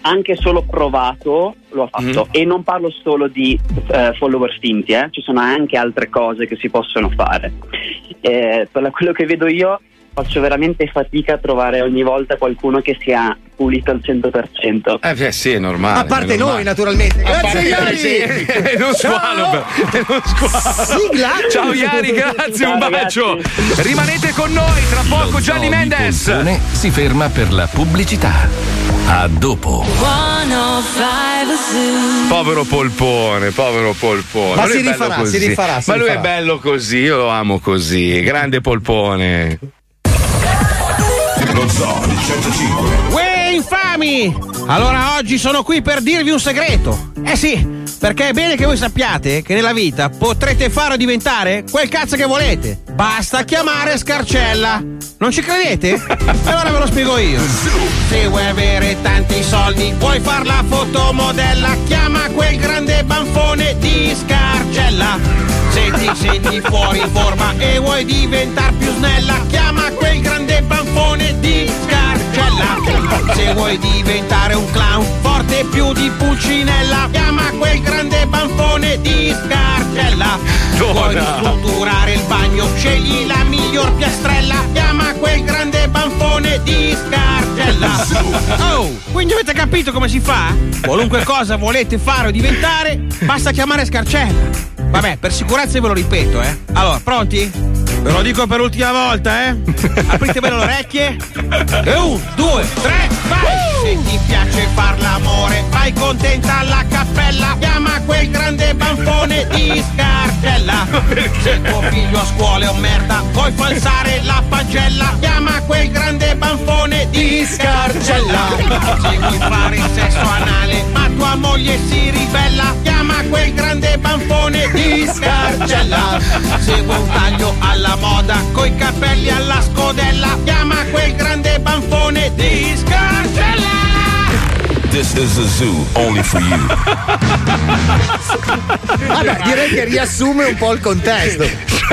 anche solo provato lo ha fatto. Mm-hmm. E non parlo solo di uh, follower finti, eh? Ci sono anche altre cose che si possono fare. Eh, per quello che vedo io faccio veramente fatica a trovare ogni volta qualcuno che sia pulito al cento per cento. Eh, eh sì, è normale. A parte normale. Noi, naturalmente. Grazie, Iari. Sì. È uno squalo. È uno squalo. Sigla. Ciao, Iari, grazie. Ciao, un bacio. Ragazzi. Rimanete con noi. Tra poco, Lo Gianni Mendes. Polpone si ferma per la pubblicità. A dopo. Povero polpone, povero polpone. Ma lui si rifarà, si rifarà. Ma si lui rifarà. È bello così. Io lo amo così. Grande polpone. Lo Zoo di centocinque. Uè, infami! Allora oggi sono qui per dirvi un segreto. Eh sì, perché è bene che voi sappiate che nella vita potrete fare o diventare quel cazzo che volete. Basta chiamare Scarcella. Non ci credete? Allora ve lo spiego io. Se vuoi avere tanti soldi, vuoi far la fotomodella, chiama quel grande banfone di Scarcella. Se ti senti fuori forma e vuoi diventar più snella, chiama quel grande banfone di Scarcella. Se vuoi diventare un clown forte più di Pulcinella, chiama quel grande banfone di Scarcella. Vuoi ristrutturare il bagno, scegli la miglior piastrella, chiama quel grande banfone di Scarcella. Oh, quindi avete capito come si fa? Qualunque cosa volete fare o diventare, basta chiamare Scarcella. Vabbè, per sicurezza ve lo ripeto, eh. Allora, pronti? Ve lo dico per l'ultima volta, eh. Aprite bene le orecchie. E un, due, tre, vai! Uh! Se ti piace far l'amore, vai contenta alla cappella, chiama quel grande banfone di Scarcella. Se tuo figlio a scuola è un merda, vuoi falsare la pagella, chiama quel grande banfone di Scarcella. Se vuoi fare il sesso anale, ma tua moglie si ribella, chiama quel grande banfone di Scarcella. Se vuoi un taglio alla moda, coi capelli alla scodella, chiama quel grande banfone di Scarcella. This is a zoo only for you. Vabbè, direi che riassume un po' il contesto.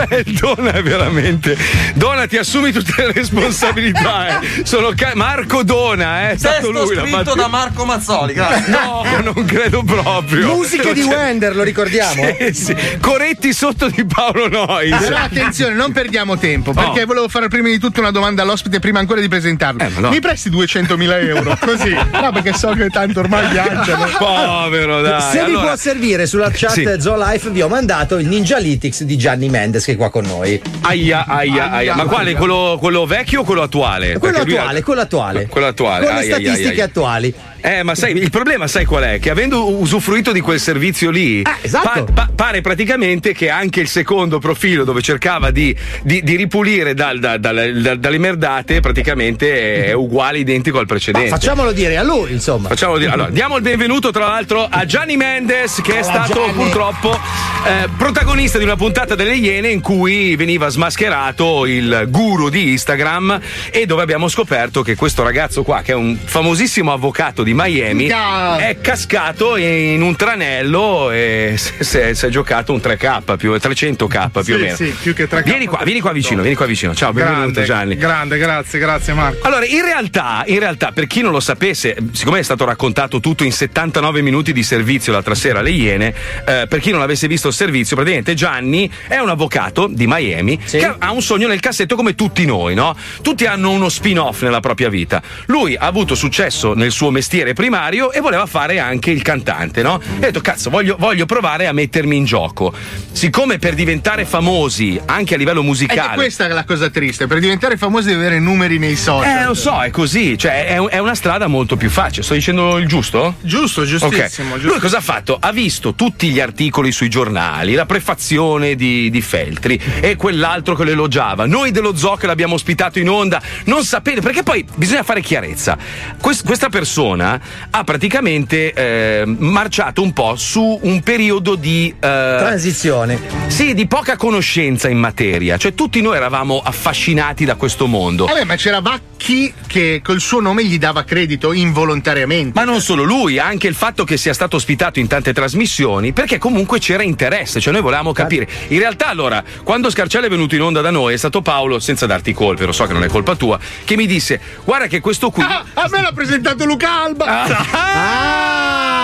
Cioè, il Dona è veramente. Dona, ti assumi tutte le responsabilità. Eh. Sono ca- Marco Dona, eh. È stato lui la scritto da Marco Mazzoli, grazie. No, non credo proprio. Musiche di Wender, lo ricordiamo? Sì, sì. Coretti sotto di Paolo Noise. Però attenzione, non perdiamo tempo, perché oh. volevo fare prima di tutto una domanda all'ospite prima ancora di presentarlo. Eh, no. Mi presti duecentomila euro? Così. No, perché so che tanto ormai viaggiano. Povero, dai. Se allora... vi può servire sulla chat sì. Zoolife vi ho mandato il Ninjalytics di Gianni Mendes che è qua con noi. Aia, aia, aia. aia. Ma quale? Quello, quello vecchio o quello attuale? Quello attuale, ha... quello attuale, quello attuale. Con aia, le statistiche aia, aia. attuali. Eh, ma sai, il problema sai qual è? Che avendo usufruito di quel servizio lì, eh, esatto. pa- pa- pare praticamente che anche il secondo profilo dove cercava di, di, di ripulire dal, dal, dal, dal, dalle merdate praticamente è uguale, identico al precedente. Ma facciamolo dire a lui, insomma. Facciamolo dire. Allora, diamo il benvenuto tra l'altro a Gianni Mendes, che è stato Gianni. purtroppo eh, protagonista di una puntata delle Iene in cui veniva smascherato il guru di Instagram e dove abbiamo scoperto che questo ragazzo qua, che è un famosissimo avvocato di Miami, no. è cascato in un tranello e si è, si è giocato un tre K più trecento K più sì, o meno. Sì, più che tre K. Vieni qua, vieni qua vicino, vieni qua vicino. Ciao, benvenuto Gianni. Grande, grazie, grazie Marco. Allora, in realtà, in realtà, per chi non lo sapesse, siccome è stato raccontato tutto in settantanove minuti di servizio l'altra sera alle Iene, eh, per chi non avesse visto il servizio, praticamente Gianni è un avvocato di Miami sì. che ha un sogno nel cassetto come tutti noi, no? Tutti hanno uno spin-off nella propria vita. Lui ha avuto successo nel suo mestiere primario e voleva fare anche il cantante, no? E ho detto, cazzo, voglio, voglio provare a mettermi in gioco. Siccome per diventare famosi anche a livello musicale. E questa è la cosa triste, per diventare famosi devi avere numeri nei social. Eh, lo so, è così, cioè è, è una strada molto più facile. Sto dicendo il giusto? Giusto, giustissimo. Okay. Lui cosa ha fatto? Ha visto tutti gli articoli sui giornali, la prefazione di, di Feltri e quell'altro che lo elogiava. Noi dello Zoo che l'abbiamo ospitato in onda, non sapete, perché poi bisogna fare chiarezza. Quest, questa persona ha praticamente eh, marciato un po' su un periodo di eh, transizione, sì, di poca conoscenza in materia, cioè tutti noi eravamo affascinati da questo mondo. Vabbè, ma c'era Vacchi che col suo nome gli dava credito involontariamente, ma non solo lui, anche il fatto che sia stato ospitato in tante trasmissioni, perché comunque c'era interesse, cioè noi volevamo capire. In realtà allora, quando Scarcella è venuto in onda da noi è stato Paolo, senza darti colpe, lo so che non è colpa tua, che mi disse guarda che questo qui ah, a me l'ha presentato Luca Alba. Ah.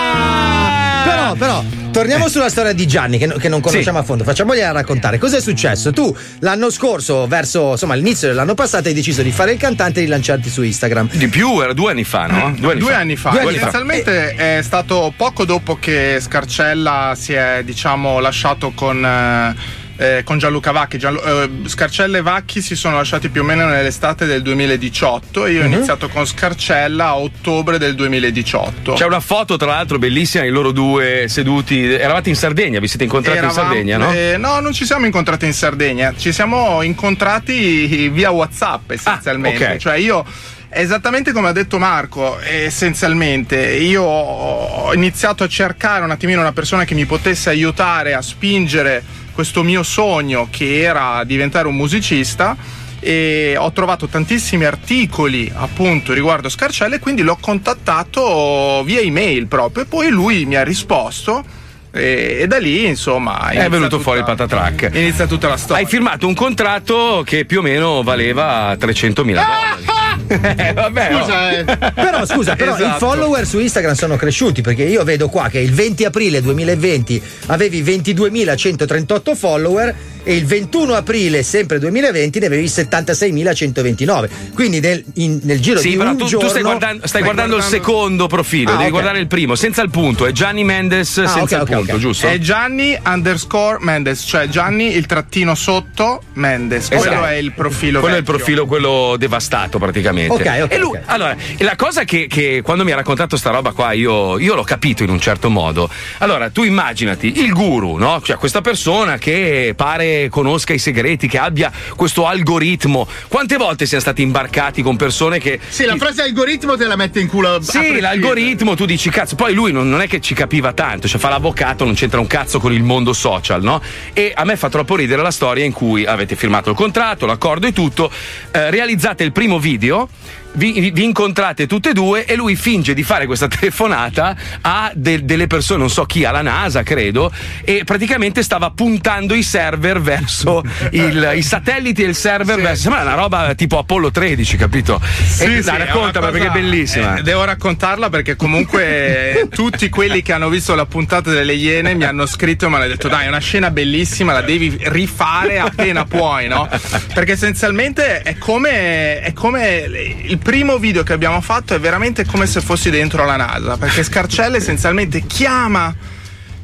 Ah. Però, però, torniamo sulla storia di Gianni che, che non conosciamo sì. a fondo, facciamogliela raccontare. Cos'è successo? Tu l'anno scorso, verso insomma l'inizio dell'anno passato, hai deciso di fare il cantante e di lanciarti su Instagram. Di più, era due anni fa, no? Due anni due fa. Anni fa. Due anni Essenzialmente fa. È stato poco dopo che Scarcella si è, diciamo, lasciato con... Eh, Eh, con Gianluca Vacchi. Gianlu- eh, Scarcella e Vacchi si sono lasciati più o meno nell'estate del duemiladiciotto e io uh-huh. ho iniziato con Scarcella a ottobre del duemiladiciotto. C'è una foto tra l'altro bellissima di loro due seduti, eravate in Sardegna, vi siete incontrati? Eravamo, in Sardegna, no? Eh, no, non ci siamo incontrati in Sardegna, ci siamo incontrati via WhatsApp essenzialmente, ah, okay. cioè io esattamente come ha detto Marco, essenzialmente io ho iniziato a cercare un attimino una persona che mi potesse aiutare a spingere questo mio sogno che era diventare un musicista, e ho trovato tantissimi articoli appunto riguardo Scarcella e quindi l'ho contattato via email proprio e poi lui mi ha risposto e, e da lì insomma è venuto tutta, fuori il patatrack, inizia tutta la storia. Hai firmato un contratto che più o meno valeva trecentomila dollari. Eh, vabbè, scusa, eh. Però scusa, però esatto. i follower su Instagram sono cresciuti, perché io vedo qua che il venti aprile duemilaventi avevi ventiduemilacentotrentotto follower e il ventuno aprile sempre duemilaventi ne avevi settantaseimilacentoventinove, quindi nel, in, nel giro sì, di un tu, giorno tu stai guardando, stai guardando, guardando... il secondo profilo, ah, devi okay. guardare il primo senza il punto, è Gianni Mendes ah, senza okay, il okay, punto okay. giusto? È Gianni underscore Mendes, cioè Gianni il trattino sotto Mendes, esatto. quello è il profilo quello vecchio. È il profilo quello devastato praticamente. Okay, okay, e lui, okay. allora, la cosa che, che quando mi ha raccontato sta roba qua io, io l'ho capito in un certo modo. Allora, tu immaginati il guru, no? Cioè questa persona che pare conosca i segreti, che abbia questo algoritmo. Quante volte siamo stati imbarcati con persone che sì, la frase algoritmo te la mette in culo a sì, l'algoritmo, tu dici cazzo. Poi lui non, non è che ci capiva tanto, cioè fa l'avvocato, non c'entra un cazzo con il mondo social, no? E a me fa troppo ridere la storia in cui avete firmato il contratto, l'accordo e tutto, eh, realizzate il primo video vi, vi incontrate tutte e due e lui finge di fare questa telefonata a de, delle persone, non so chi, alla NASA credo, e praticamente stava puntando i server verso il, i satelliti e il server sì. verso, sembra una roba tipo Apollo tredici, capito? Sì, e, sì, la racconta perché è bellissima. Eh, devo raccontarla perché comunque tutti quelli che hanno visto la puntata delle Iene mi hanno scritto e mi hanno detto dai, è una scena bellissima, la devi rifare appena puoi, no? Perché essenzialmente è come, è come il primo video che abbiamo fatto, è veramente come se fossi dentro la NASA, perché Scarcella essenzialmente chiama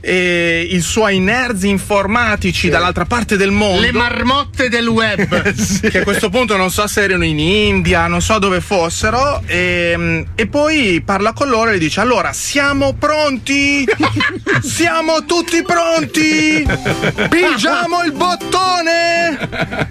e i suoi nerds informatici sì. dall'altra parte del mondo, le marmotte del web sì. che a questo punto non so se erano in India, non so dove fossero, e, e poi parla con loro e dice allora siamo pronti siamo tutti pronti, spingiamo il bottone,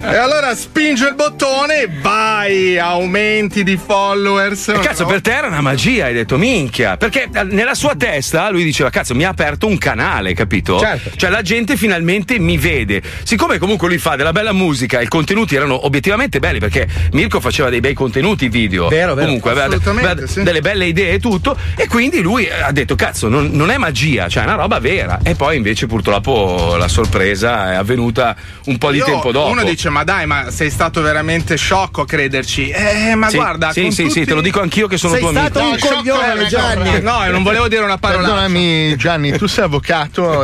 e allora spinge il bottone, vai, aumenti di followers, e cazzo no? Per te era una magia, hai detto minchia, perché nella sua testa lui diceva cazzo mi ha aperto un canale, capito? Certo. Cioè la gente finalmente mi vede, siccome comunque lui fa della bella musica, i contenuti erano obiettivamente belli perché Mirko faceva dei bei contenuti video, vero, vero, comunque aveva de- sì. delle belle idee e tutto, e quindi lui ha detto cazzo non, non è magia, cioè è una roba vera, e poi invece purtroppo la sorpresa è avvenuta un po' di Io, tempo dopo. Uno dice ma dai, ma sei stato veramente sciocco a crederci, eh ma sì, guarda sì sì tutti... sì te lo dico anch'io che sono sei tuo amico, sei stato un no, coglione Gianni, no io non volevo dire una parola. Perdonami Gianni, tu sei avvocato,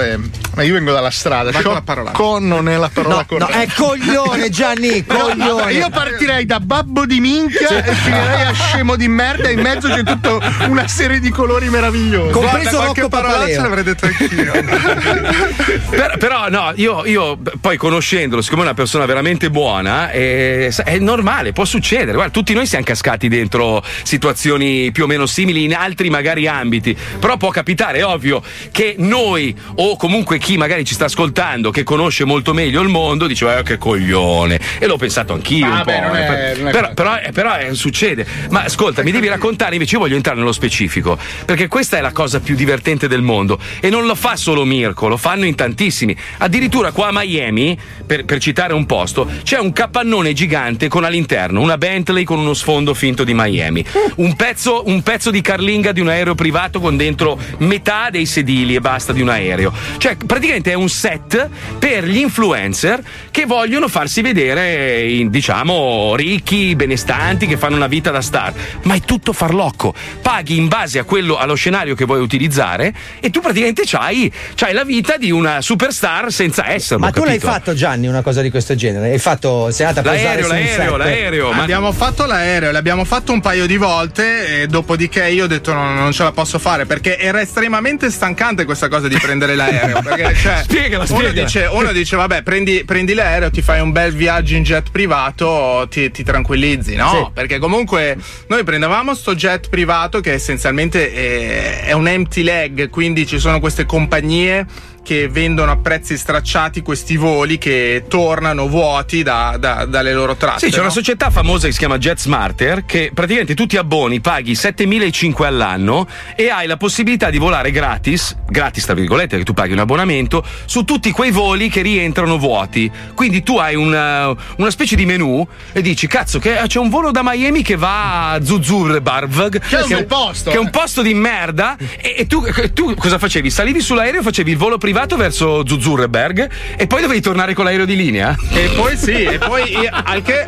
E, ma io vengo dalla strada, sciocco non è la parola no, corretta. No, è coglione Gianni, coglione. Io partirei da babbo di minchia e finirei a scemo di merda, e in mezzo c'è tutta una serie di colori meravigliosi. Compreso qualche parolaccia l'avrei detto anch'io. però, però no, io, io poi conoscendolo, siccome è una persona veramente buona, è, è normale, può succedere. Guarda, tutti noi siamo cascati dentro situazioni più o meno simili in altri magari ambiti, però può capitare, è ovvio, che noi o comunque chi magari ci sta ascoltando che conosce molto meglio il mondo dice eh, che coglione, e l'ho pensato anch'io ah, un beh, po' non è, eh. non è però, però, però eh, succede, ma ascolta, mi devi raccontare invece, io voglio entrare nello specifico perché questa è la cosa più divertente del mondo e non lo fa solo Mirko, lo fanno in tantissimi, addirittura qua a Miami per, per citare un posto c'è un capannone gigante con all'interno una Bentley con uno sfondo finto di Miami, un pezzo, un pezzo di carlinga di un aereo privato con dentro metà dei sedili e basta di un aereo, cioè praticamente è un set per gli influencer che vogliono farsi vedere in, diciamo ricchi, benestanti, che fanno una vita da star, ma è tutto farlocco, paghi in base a quello, allo scenario che vuoi utilizzare e tu praticamente c'hai, c'hai la vita di una superstar senza esserlo, ma tu capito? L'hai fatto Gianni una cosa di questo genere? Hai fatto, sei andata a l'aereo, l'aereo, l'aereo ma... abbiamo fatto l'aereo, l'abbiamo fatto un paio di volte e dopodiché io ho detto no, non ce la posso fare perché era estremamente stancante questa cosa di prendere l'aereo, perché cioè, spiegala, spiegala. Uno, dice, uno dice vabbè prendi, prendi l'aereo, ti fai un bel viaggio in jet privato, ti, ti tranquillizzi, no? Sì. Perché comunque noi prendevamo sto jet privato che essenzialmente è, è un empty leg, quindi ci sono queste compagnie che vendono a prezzi stracciati questi voli che tornano vuoti da, da, dalle loro tratte. Sì, c'è no? una società famosa che si chiama Jet Smarter che praticamente tu ti abboni, paghi settemilacinquecento all'anno e hai la possibilità di volare gratis, gratis tra virgolette, che tu paghi un abbonamento, su tutti quei voli che rientrano vuoti. Quindi tu hai una, una specie di menù e dici cazzo che c'è un volo da Miami che va a Zuzurbarvg, che, che, è, un che, posto, che eh. è un posto di merda, e, e tu, tu cosa facevi? Salivi sull'aereo, facevi il volo privato verso Zuzurberg e poi dovevi tornare con l'aereo di linea? E poi sì, e poi io, anche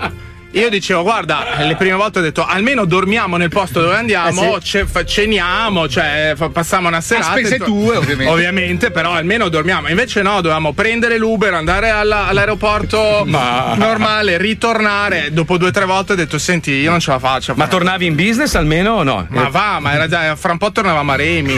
io dicevo guarda, le prime volte ho detto almeno dormiamo nel posto dove andiamo, eh sì. ce, ceniamo, cioè passiamo una serata. A spese tue ovviamente. Ovviamente, però almeno dormiamo. Invece no, dovevamo prendere l'Uber, andare alla, all'aeroporto ma... normale, ritornare. Dopo due o tre volte ho detto senti, io non ce la faccio. Ma tornavi in business almeno o no? Ma va, ma era già, fra un po' tornavamo a Remi.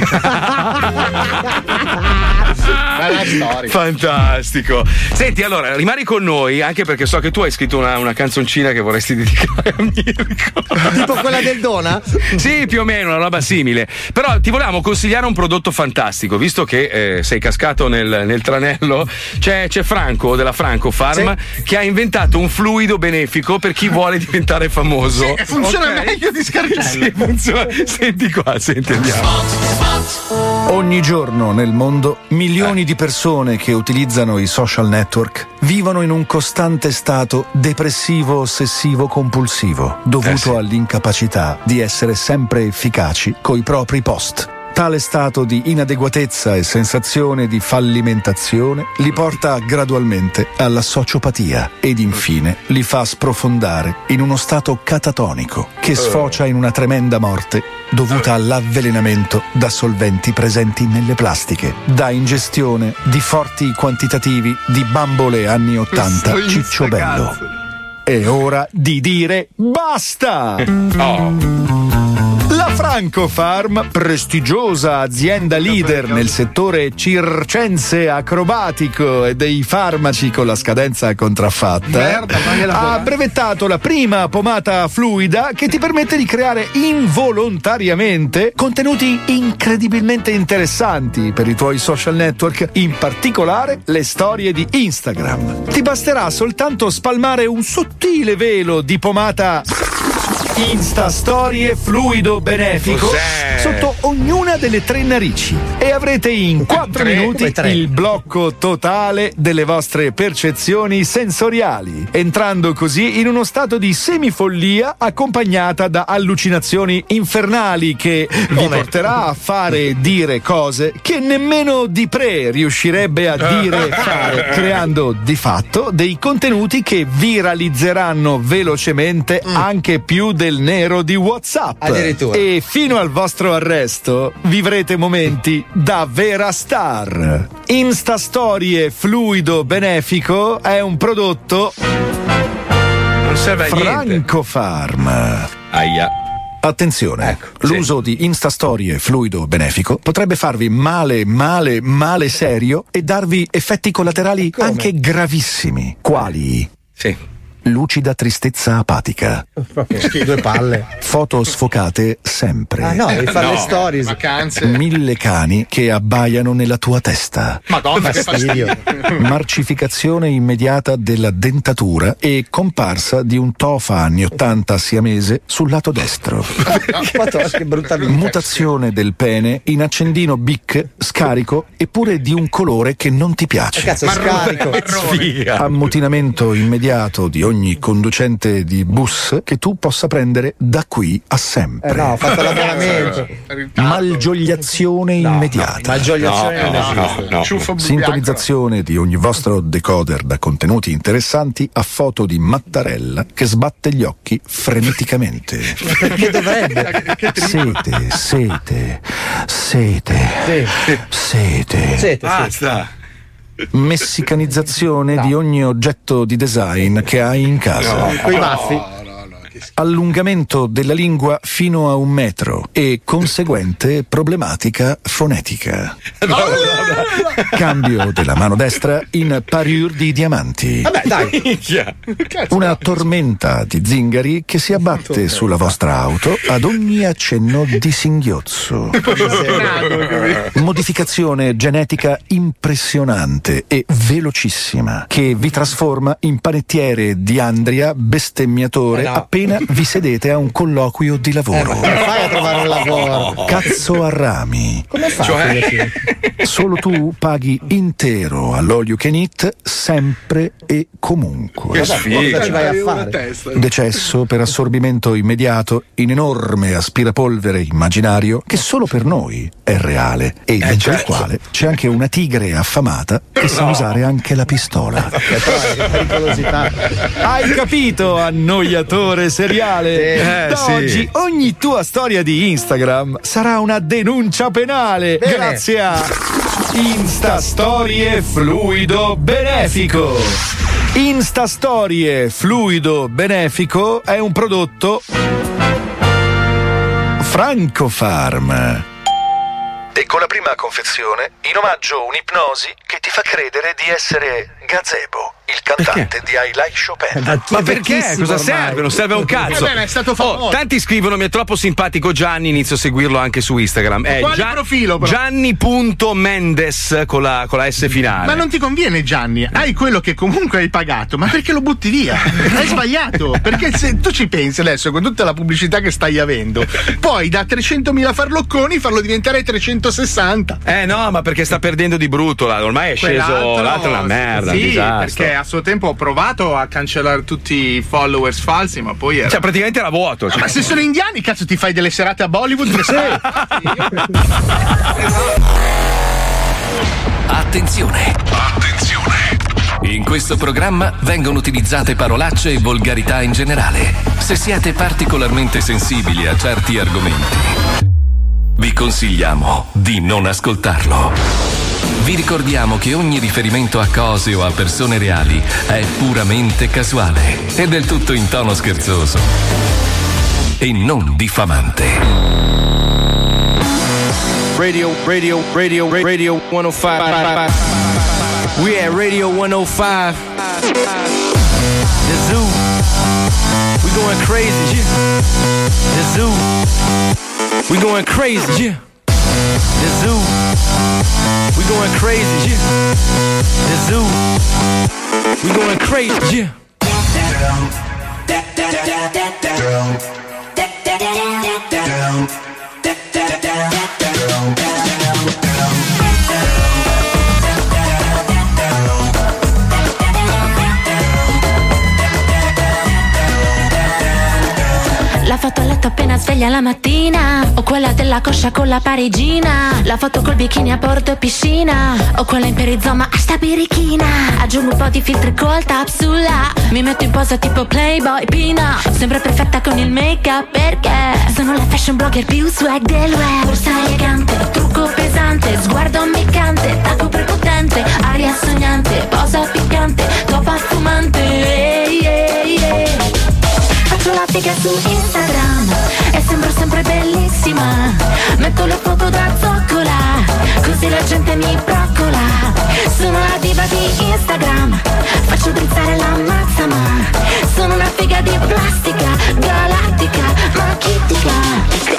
Bella storia. Fantastico. Senti, allora rimani con noi anche perché so che tu hai scritto una, una canzoncina che vorresti dedicare a Mirko. Tipo quella del Dona? Sì, più o meno, una roba simile. Però ti volevamo consigliare un prodotto fantastico, visto che eh, sei cascato nel, nel tranello. C'è, c'è Franco della Franco Farm sì. che ha inventato un fluido benefico per chi vuole diventare famoso. Sì, funziona okay. meglio di Scarcella. Sì, funziona. Senti qua, senti, andiamo. Ogni giorno nel mondo milioni eh. di persone che utilizzano i social network vivono in un costante stato depressivo ossessivo compulsivo dovuto eh sì. all'incapacità di essere sempre efficaci coi propri post. Tale stato di inadeguatezza e sensazione di fallimentazione li porta gradualmente alla sociopatia ed infine li fa sprofondare in uno stato catatonico che sfocia in una tremenda morte dovuta all'avvelenamento da solventi presenti nelle plastiche, da ingestione di forti quantitativi di bambole anni ottanta cicciobello. È ora di dire basta! Oh. La Francofarm, prestigiosa azienda leader nel settore circense acrobatico e dei farmaci con la scadenza contraffatta, ha brevettato la prima pomata fluida che ti permette di creare involontariamente contenuti incredibilmente interessanti per i tuoi social network, in particolare le storie di Instagram. Ti basterà soltanto spalmare un sottile velo di pomata Insta Storie Fluido Benefico Cos'è? sotto ognuna delle tre narici e avrete in quattro minuti tre. il blocco totale delle vostre percezioni sensoriali, entrando così in uno stato di semifollia accompagnata da allucinazioni infernali che vi porterà a fare e dire cose che nemmeno Di Pre riuscirebbe a dire e fare, creando di fatto dei contenuti che viralizzeranno velocemente mm. anche più del nero di WhatsApp. Addirittura. E fino al vostro arresto vivrete momenti da vera star. Insta Storie Fluido Benefico è un prodotto non serve a Francofarm. Aia. Attenzione, ecco, l'uso sì. di Instastorie Fluido Benefico potrebbe farvi male, male, male serio e darvi effetti collaterali anche gravissimi, quali sì. lucida tristezza apatica, due palle, foto sfocate sempre, ah, no, devi fare no, le stories, vacanze, mille cani che abbaiano nella tua testa, Madonna, fastidio. Marcificazione immediata della dentatura e comparsa di un tofa anni ottanta siamese sul lato destro, mutazione del pene in accendino Bic scarico eppure di un colore che non ti piace, cazzo, scarico, ammutinamento immediato di ogni conducente di bus che tu possa prendere da qui a sempre. Eh no, ho fatto l'abbonamento. Malgiogliazione no, immediata. No, malgiogliazione no, no, no, no, no. Sintonizzazione di ogni vostro decoder da contenuti interessanti a foto di Mattarella che sbatte gli occhi freneticamente. Perché dovrebbe? Sete, sete, sete, sete, sete. Sete. Basta. Messicanizzazione no. di ogni oggetto di design che hai in casa. No, coi baffi. Allungamento della lingua fino a un metro e conseguente problematica fonetica. No, no, no. Cambio della mano destra in parure di diamanti. Vabbè, dai. Una tormenta di zingari che si abbatte sulla vostra auto ad ogni accenno di singhiozzo. Modificazione genetica impressionante e velocissima che vi trasforma in panettiere di Andria bestemmiatore appena vi sedete a un colloquio di lavoro. Eh, come fai a trovare un lavoro? Cazzo a rami. Come fai? Cioè... Solo tu paghi intero all'all you can eat sempre e comunque. Che sfiga. Ci vai a fare? Decesso per assorbimento immediato in enorme aspirapolvere immaginario che solo per noi è reale e eh, dentro certo. il quale c'è anche una tigre affamata che no. sa usare anche la pistola. Hai capito, annoiatore seriale? Eh, da sì. oggi ogni tua storia di Instagram sarà una denuncia penale. Bene. Grazie a Insta Storie Fluido Benefico. Insta Storie Fluido Benefico è un prodotto Francofarm. E con la prima confezione in omaggio un'ipnosi che ti fa credere di essere gazebo, il cantante perché? di I Like Chopin. Ma, ma perché? Cosa ormai. serve? Non serve un cazzo. Vabbè, è stato famoso. Oh, tanti scrivono: mi è troppo simpatico Gianni, inizio a seguirlo anche su Instagram. Eh, Quale Gian- profilo? Però? Gianni punto Mendes con la, con la S finale. Ma non ti conviene Gianni? Hai quello che comunque hai pagato, ma perché lo butti via? Hai sbagliato. Perché se tu ci pensi adesso con tutta la pubblicità che stai avendo, poi da trecentomila farlocconi farlo diventare trecentosessanta. Eh no, ma perché sta perdendo di brutto. Ormai è Quell'altro, sceso l'altra la merda. Sì, perché a suo tempo ho provato a cancellare tutti i followers falsi, ma poi era... Cioè praticamente era vuoto. Cioè. Ma se sono indiani, cazzo, ti fai delle serate a Bollywood? Sì. Attenzione. Attenzione. In questo programma vengono utilizzate parolacce e volgarità in generale. Se siete particolarmente sensibili a certi argomenti, vi consigliamo di non ascoltarlo. Vi ricordiamo che ogni riferimento a cose o a persone reali è puramente casuale e del tutto in tono scherzoso e non diffamante. Radio, radio, radio, radio centocinque. We at Radio centocinque. The Zoo. We going crazy. Yeah. The Zoo. We going crazy. Yeah. The Zoo. We going crazy, yeah. The Zoo. We going crazy, yeah. La foto a letto appena sveglia la mattina, o quella della coscia con la parigina, la foto col bikini a bordo piscina, o quella in perizoma a sta birichina. Aggiungo un po' di filtri col tap sulla, mi metto in posa tipo Playboy Pina, sempre perfetta con il make up perché sono la fashion blogger più swag del web. Borsa elegante, trucco pesante, sguardo ammiccante, tacco prepotente, aria sognante, posa piccante, topa fumante, hey, hey, hey. Faccio la figa su Instagram e sembro sempre bellissima. Metto le foto da zoccola, così la gente mi broccola. Sono la diva di Instagram, faccio drizzare la mazza, ma sono una figa di plastica, galattica, machitica.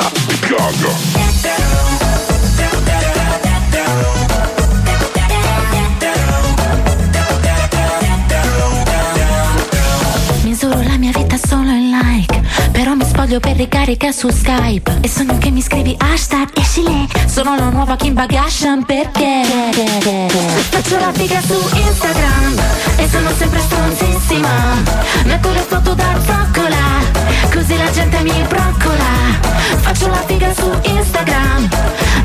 Misuro la mia vita solo in like, però mi spoglio per ricarica su Skype e sogno che mi scrivi hashtag escile. Sono la nuova Kim Kardashian perché faccio la figa su Instagram e sono sempre stronzissima. Metto le foto da zoccola, così la gente mi broccola. Faccio la figa su Instagram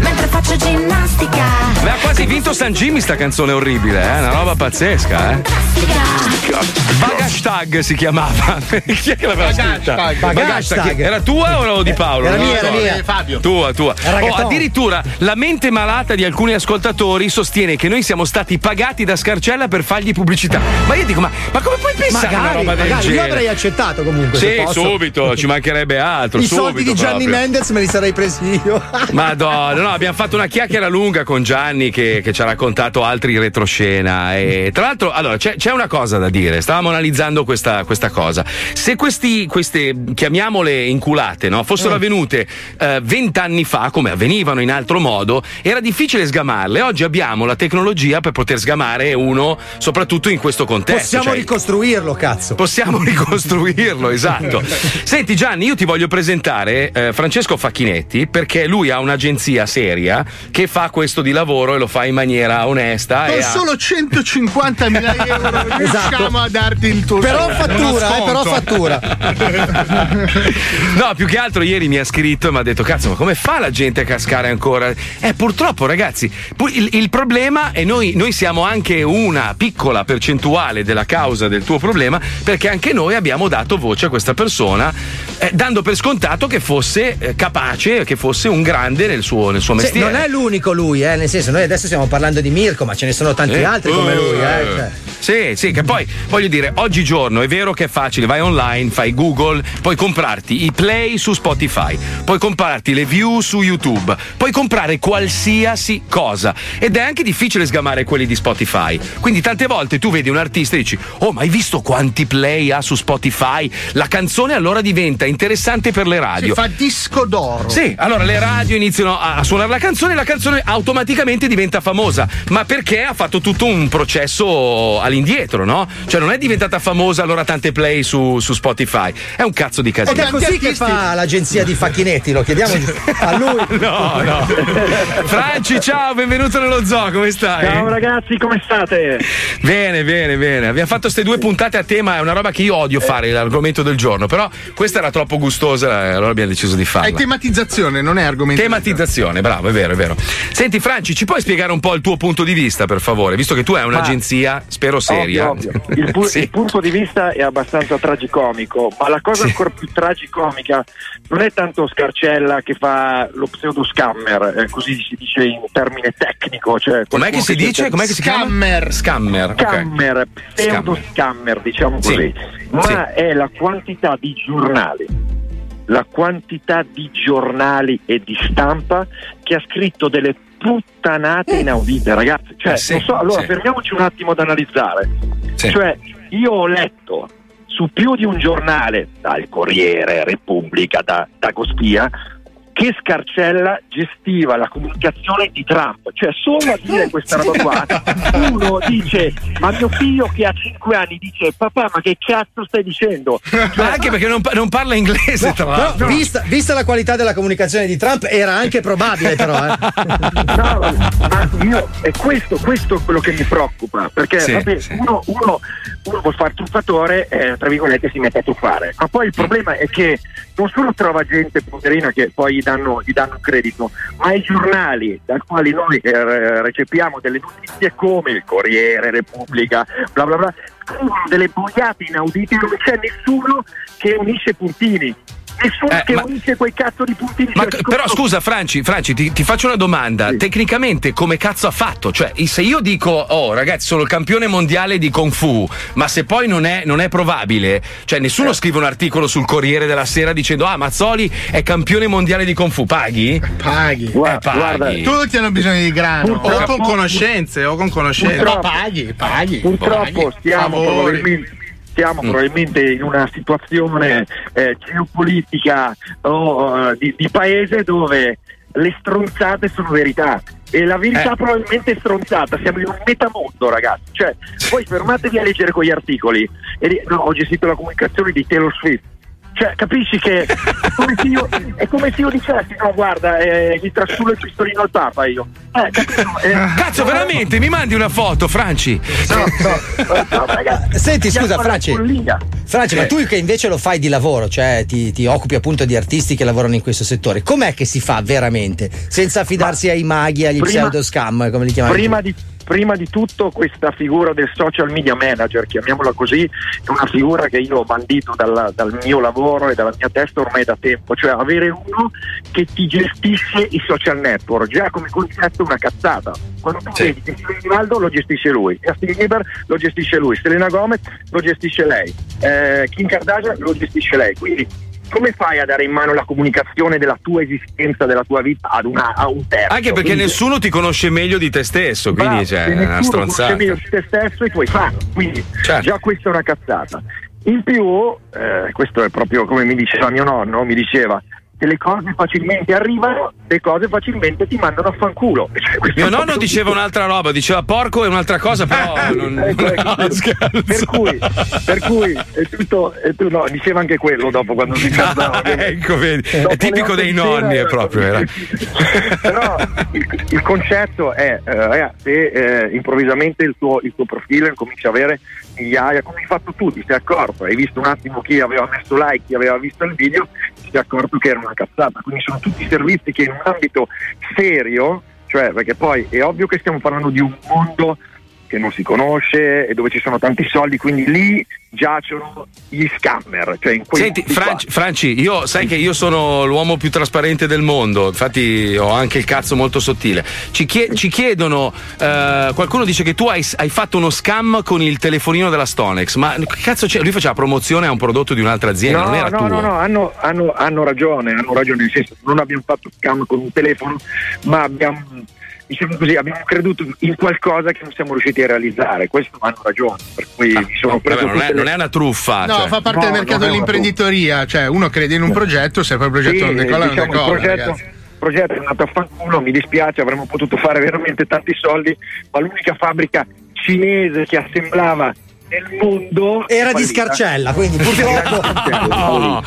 mentre faccio ginnastica. Ma ha quasi vinto San Jimmy sta canzone orribile, eh? Una roba pazzesca, eh? Bagastag si chiamava. Chi è che l'aveva scritta? Bagastag. Era tua o di Paolo? Era mia, era mia. Fabio. Tua, tua. Oh, addirittura la mente malata di alcuni ascoltatori sostiene che noi siamo stati pagati da Scarcella per fargli pubblicità. Ma io dico, ma, ma come puoi pensare magari, una roba del magari. genere? Io avrei accettato comunque. Sì, subito, ci mancherebbe altro. I subito, soldi di Gianni proprio. Mendes me li sarei presi io. Madonna, no, abbiamo fatto una chiacchiera lunga con Gianni che, che ci ha raccontato altri retroscena. E tra l'altro, allora, c'è, c'è una cosa da dire. Stavamo analizzando questa, questa cosa. Se questi, queste, chiamiamole inculate, no, fossero eh. avvenute vent'anni eh, fa, come avvenivano in altro modo, era difficile sgamarle. Oggi abbiamo la tecnologia per poter sgamare uno, soprattutto in questo contesto. Possiamo cioè, ricostruirlo, cazzo. Possiamo ricostruirlo, esatto. Senti Gianni, io ti voglio presentare eh, Francesco Facchinetti, perché lui ha un'agenzia seria che fa questo di lavoro e lo fa in maniera onesta. Con e solo ha... centocinquantamila euro esatto. Riusciamo a darti il tuo però fattura, eh, però fattura. No, più che altro ieri mi ha scritto e mi ha detto, cazzo, ma come fa la gente a cascare ancora? Eh, purtroppo ragazzi, il, il problema è noi, noi siamo anche una piccola percentuale della causa del tuo problema, perché anche noi abbiamo dato voce a questa persona eh, dando per scontato che fosse eh, capace, che fosse un grande nel suo, nel suo mestiere. Sì, non è l'unico lui, eh, nel senso, noi adesso stiamo parlando di Mirko, ma ce ne sono tanti eh, altri come lui. Eh, cioè. Sì, sì, che poi voglio dire, oggigiorno è vero che è facile, vai online, fai Google, puoi comprarti i play su Spotify, puoi comprarti le view su YouTube, puoi comprare qualsiasi cosa ed è anche difficile sgamare quelli di Spotify. Quindi tante volte tu vedi un artista e dici: "Oh, ma hai visto quanti play ha su Spotify? La canzone allora diventa interessante per le radio". Si fa disco d'oro. Sì, allora le radio iniziano a suonare la canzone e la canzone automaticamente diventa famosa, ma perché ha fatto tutto un processo all'indietro, no? Cioè non è diventata famosa allora tante play su, su Spotify. È un cazzo di casino. Ed è così che fa l'agenzia di Facchinetti, lo chiediamo a lui. No, no. Franci, ciao, benvenuto nello zoo, come stai? Ciao ragazzi, come state? Bene, bene, bene. Abbiamo fatto queste due puntate a tema, è una roba che io odio fare, l'argomento del giorno, però questa era troppo gustosa, allora abbiamo deciso di farla. È tematizzazione, non è argomento. Tematizzazione, bravo, è vero, è vero. Senti Franci, ci puoi spiegare un po' il tuo punto di vista, per favore, visto che tu hai un'agenzia, ma spero seria. Ovvio, ovvio. Il, pu- sì. il punto di vista è abbastanza tragicomico, ma la cosa sì. ancora più tragicomica non è tanto Scarcella che fa lo pseudo scammer, eh, così si dice in termine tecnico, cioè com'è che si dice? Com'è che si chiama? Scammer, scammer, scammer, okay. Pseudo scammer, diciamo così, sì. ma sì. è la quantità di giornali. La quantità di giornali e di stampa che ha scritto delle puttanate inaudite, ragazzi. Cioè, eh sì, non so, allora sì. fermiamoci un attimo ad analizzare. Sì. Cioè, io ho letto su più di un giornale, dal Corriere, Repubblica, da, da Gospia, che Scarcella gestiva la comunicazione di Trump. Cioè, solo a dire questa roba qua, uno dice: ma mio figlio che ha cinque anni dice: papà, ma che cazzo stai dicendo? Cioè, ma anche perché non, non parla inglese, no, tra l'altro. No, no. Vista, vista la qualità della comunicazione di Trump, era anche probabile, però. Eh. No, ma io, è questo, questo è quello che mi preoccupa, perché sì, vabbè, sì. Uno, uno, uno vuol fare truffatore, eh, tra virgolette si mette a truffare. Ma poi il problema è che non solo trova gente poverina che poi danno, gli danno credito, ma i giornali dal quali noi eh, recepiamo delle notizie come il Corriere, Repubblica, bla bla bla, delle boiate inaudite, non c'è nessuno che unisce puntini. Nessuno eh, che ma, unisce quei cazzo di puntini. Ma, cioè, però scusa, scusa Franci, Franci ti, ti faccio una domanda. Sì. Tecnicamente come cazzo ha fatto? Cioè, se io dico: oh ragazzi, sono il campione mondiale di Kung Fu, ma se poi non è, non è probabile, cioè nessuno eh. scrive un articolo sul Corriere della Sera dicendo: ah, Mazzoli è campione mondiale di Kung Fu. Paghi? Paghi. Guarda, eh, paghi. Guarda, tutti hanno bisogno di grano. Purtroppo, o con pur... conoscenze, o con conoscenze. Però paghi, paghi. Purtroppo paghi. Stiamo probabilmente Siamo mm. probabilmente in una situazione eh, geopolitica oh, di, di paese dove le stronzate sono verità e la verità eh. probabilmente è stronzata. Siamo in un metamondo, ragazzi. Cioè, voi fermatevi a leggere quegli articoli. E, no, ho gestito la comunicazione di Taylor Swift. Cioè, capisci che come se io, è come se io dicessi: no, guarda, eh, gli trascuro il pistolino al Papa io. Eh, capito? Eh, Cazzo, no, veramente? No. Mi mandi una foto, Franci? No, no, no, ragazzi. Senti, scusa, Franci. Franci, eh. ma tu che invece lo fai di lavoro, cioè ti, ti occupi appunto di artisti che lavorano in questo settore, com'è che si fa veramente senza affidarsi ma ai maghi, agli prima, pseudo-scam, come li chiamano? Prima di... Prima di tutto questa figura del social media manager, chiamiamola così, è una figura che io ho bandito dalla, dal mio lavoro e dalla mia testa ormai da tempo, cioè avere uno che ti gestisce i social network, già come concetto una cazzata. Quando tu vedi che Ronaldo lo gestisce lui, Justin Bieber lo gestisce lui, Selena Gomez lo gestisce lei, eh, Kim Kardashian lo gestisce lei, quindi come fai a dare in mano la comunicazione della tua esistenza, della tua vita ad una, a un terzo? Anche perché quindi nessuno ti conosce meglio di te stesso, quindi c'è cioè, una stronzata. Nessuno conosce meglio di te stesso e tu hai fatto, quindi certo. già questa è una cazzata. In più, eh, questo è proprio come mi diceva mio nonno, mi diceva che le cose facilmente arrivano, le cose facilmente ti mandano a fanculo. Cioè, mio nonno diceva tutto. Un'altra roba, diceva porco e un'altra cosa, però non, ecco, ecco, no, per, per cui, per cui è tutto, è tutto, no, diceva anche quello dopo quando si cantava. Ah, ecco, vedi, è tipico dei nonni, è proprio. Era. Però il, il concetto è, eh, ragazzi, se eh, improvvisamente il tuo, il tuo profilo comincia a avere migliaia, come hai fatto tu, ti sei accorto, hai visto un attimo chi aveva messo like, chi aveva visto il video, ti sei accorto che era una cazzata. Quindi sono tutti servizi che in un ambito serio, cioè perché poi è ovvio che stiamo parlando di un mondo che non si conosce e dove ci sono tanti soldi, quindi lì giacciono gli scammer. Cioè in Senti, Franci, Franci, io sai che io sono l'uomo più trasparente del mondo, infatti ho anche il cazzo molto sottile. Ci, chie- ci chiedono, eh, qualcuno dice che tu hai, hai fatto uno scam con il telefonino della Stonex, ma che cazzo c'è? Lui faceva promozione a un prodotto di un'altra azienda, no, non era no, tuo. No, no, hanno, hanno, hanno ragione, hanno ragione, nel senso non abbiamo fatto scam con un telefono, ma abbiamo... diciamo così, abbiamo creduto in qualcosa che non siamo riusciti a realizzare, questo hanno ragione, per cui ah, mi sono preso vabbè, non, è, le... non è una truffa, no, cioè. Fa parte no, del mercato dell'imprenditoria, cioè uno crede in un progetto, se poi il progetto sì, non decolla diciamo, non decolla, il progetto, progetto è andato a fanculo, mi dispiace, avremmo potuto fare veramente tanti soldi, ma l'unica fabbrica cinese che assemblava nel mondo era di Scarcella, quindi purtroppo no,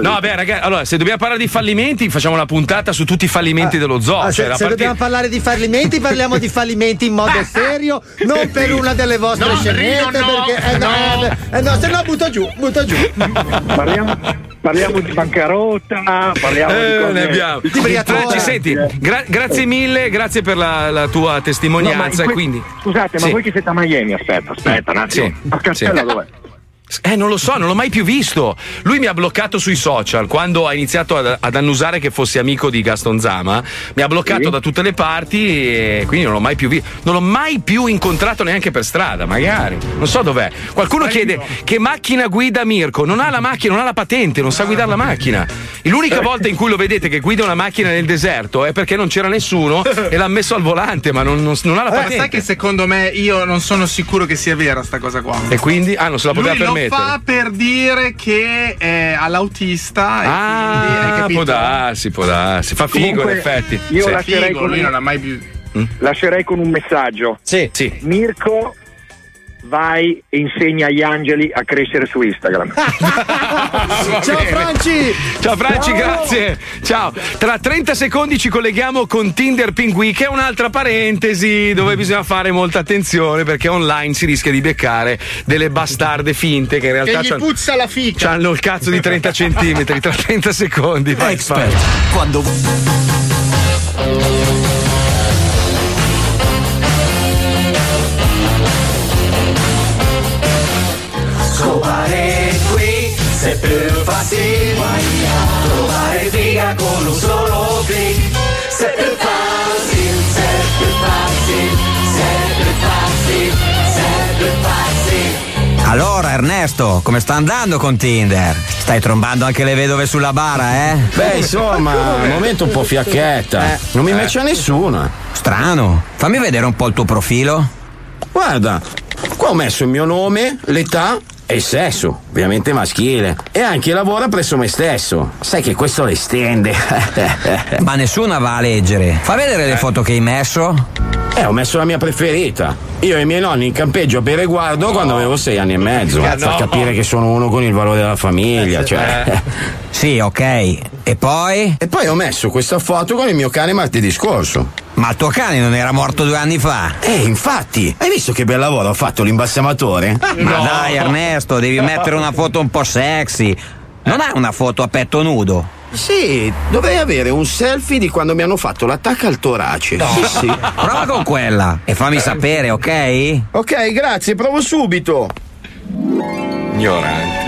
no beh ragazzi, allora se dobbiamo parlare di fallimenti facciamo una puntata su tutti i fallimenti ah, dello zoo, ah, cioè, se, se partita... dobbiamo parlare di fallimenti parliamo di fallimenti in modo serio, non per una delle vostre no, scenette no, perché eh, no, no. Eh, eh, no se no butto giù butto giù parliamo, parliamo di bancarotta, parliamo eh, di cose, ne abbiamo di Franci, senti, gra- grazie mille grazie per la, la tua testimonianza no, que- e quindi scusate ma sì. voi che siete a Miami aspetta aspetta un attimo sì. Ma Scarcella sì. dov'è? Eh non lo so, non l'ho mai più visto. Lui mi ha bloccato sui social quando ha iniziato ad, ad annusare che fossi amico di Gaston Zama, mi ha bloccato sì. da tutte le parti e quindi non l'ho mai più visto, non l'ho mai più incontrato neanche per strada, magari non so dov'è. Qualcuno chiede che macchina guida Mirko, non ha la macchina, non ha la patente, non sa guidare la macchina. E l'unica volta in cui lo vedete che guida una macchina nel deserto è perché non c'era nessuno e l'ha messo al volante, ma non, non, non ha la patente. Ma sai che secondo me io non sono sicuro che sia vera sta cosa qua. E quindi ah non se la poteva permettere. Lo fa per dire che è all'autista e ah, quindi, può darsi, può darsi, fa figo. Comunque, in effetti io lascerei figo, con lui non ha mai più... lascerei con un messaggio sì, sì. Mirko, vai e insegna agli angeli a crescere su Instagram. Ciao Franci, ciao Franci, ciao. Grazie, ciao. Tra trenta secondi ci colleghiamo con Tinder Pinguì, che è un'altra parentesi dove bisogna fare molta attenzione perché online si rischia di beccare delle bastarde finte che in realtà che gli puzza la fica, c'hanno il cazzo di trenta centimetri. Tra trenta secondi vai, Expert vai. Quando è più facile trovare figa con un solo click, se è più facile, se è più facile, se è più facile, se è più facile. Allora Ernesto, come sta andando con Tinder? Stai trombando anche le vedove sulla bara, eh? Beh insomma, al momento un po' fiacchetta, eh, non mi eh. matcha nessuna. Strano, fammi vedere un po' il tuo profilo. Guarda, qua ho messo il mio nome, l'età e il sesso, ovviamente maschile, e anche lavora presso me stesso. Sai che questo le stende. Ma nessuna va a leggere. Fa vedere le foto che hai messo. Eh, ho messo la mia preferita. Io e i miei nonni in campeggio a bere guardo quando avevo sei anni e mezzo. Eh, fa no. capire che sono uno con il valore della famiglia, cioè. Eh. Sì, ok. E poi? E poi ho messo questa foto con il mio cane martedì scorso. Ma il tuo cane non era morto due anni fa? Eh, infatti! Hai visto che bel lavoro ha fatto l'imbassamatore? No. Ma dai, Ernesto, devi mettere una foto un po' sexy. Non hai una foto a petto nudo? Sì, dovrei avere un selfie di quando mi hanno fatto l'attacco al torace. No. Sì, sì. Prova con quella e fammi sapere, ok? Ok, grazie, provo subito. Ignorante.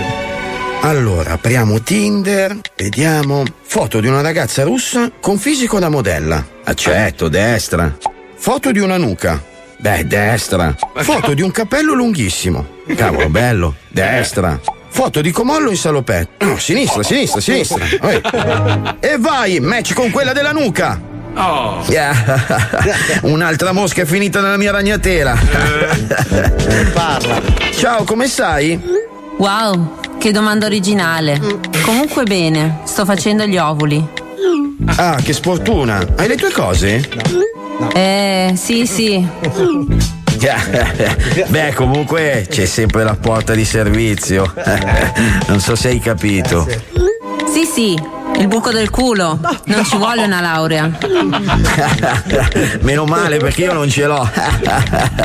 Allora, apriamo Tinder, vediamo. Foto di una ragazza russa con fisico da modella. Accetto, destra. Foto di una nuca. Beh, destra. Foto di un capello lunghissimo. Cavolo, bello. Destra. Foto di Comollo in salopetto. No, sinistra, sinistra, sinistra. E vai, match con quella della nuca. Oh. Yeah. Un'altra mosca è finita nella mia ragnatela. Parla. Ciao, come stai? Wow. Che domanda originale. Comunque bene, sto facendo gli ovuli. Ah, che sfortuna. Hai le tue cose? No. No. Eh, sì, sì. Beh, comunque c'è sempre la porta di servizio. Non so se hai capito. Sì, sì, il buco del culo. Non ci vuole una laurea. Meno male perché io non ce l'ho.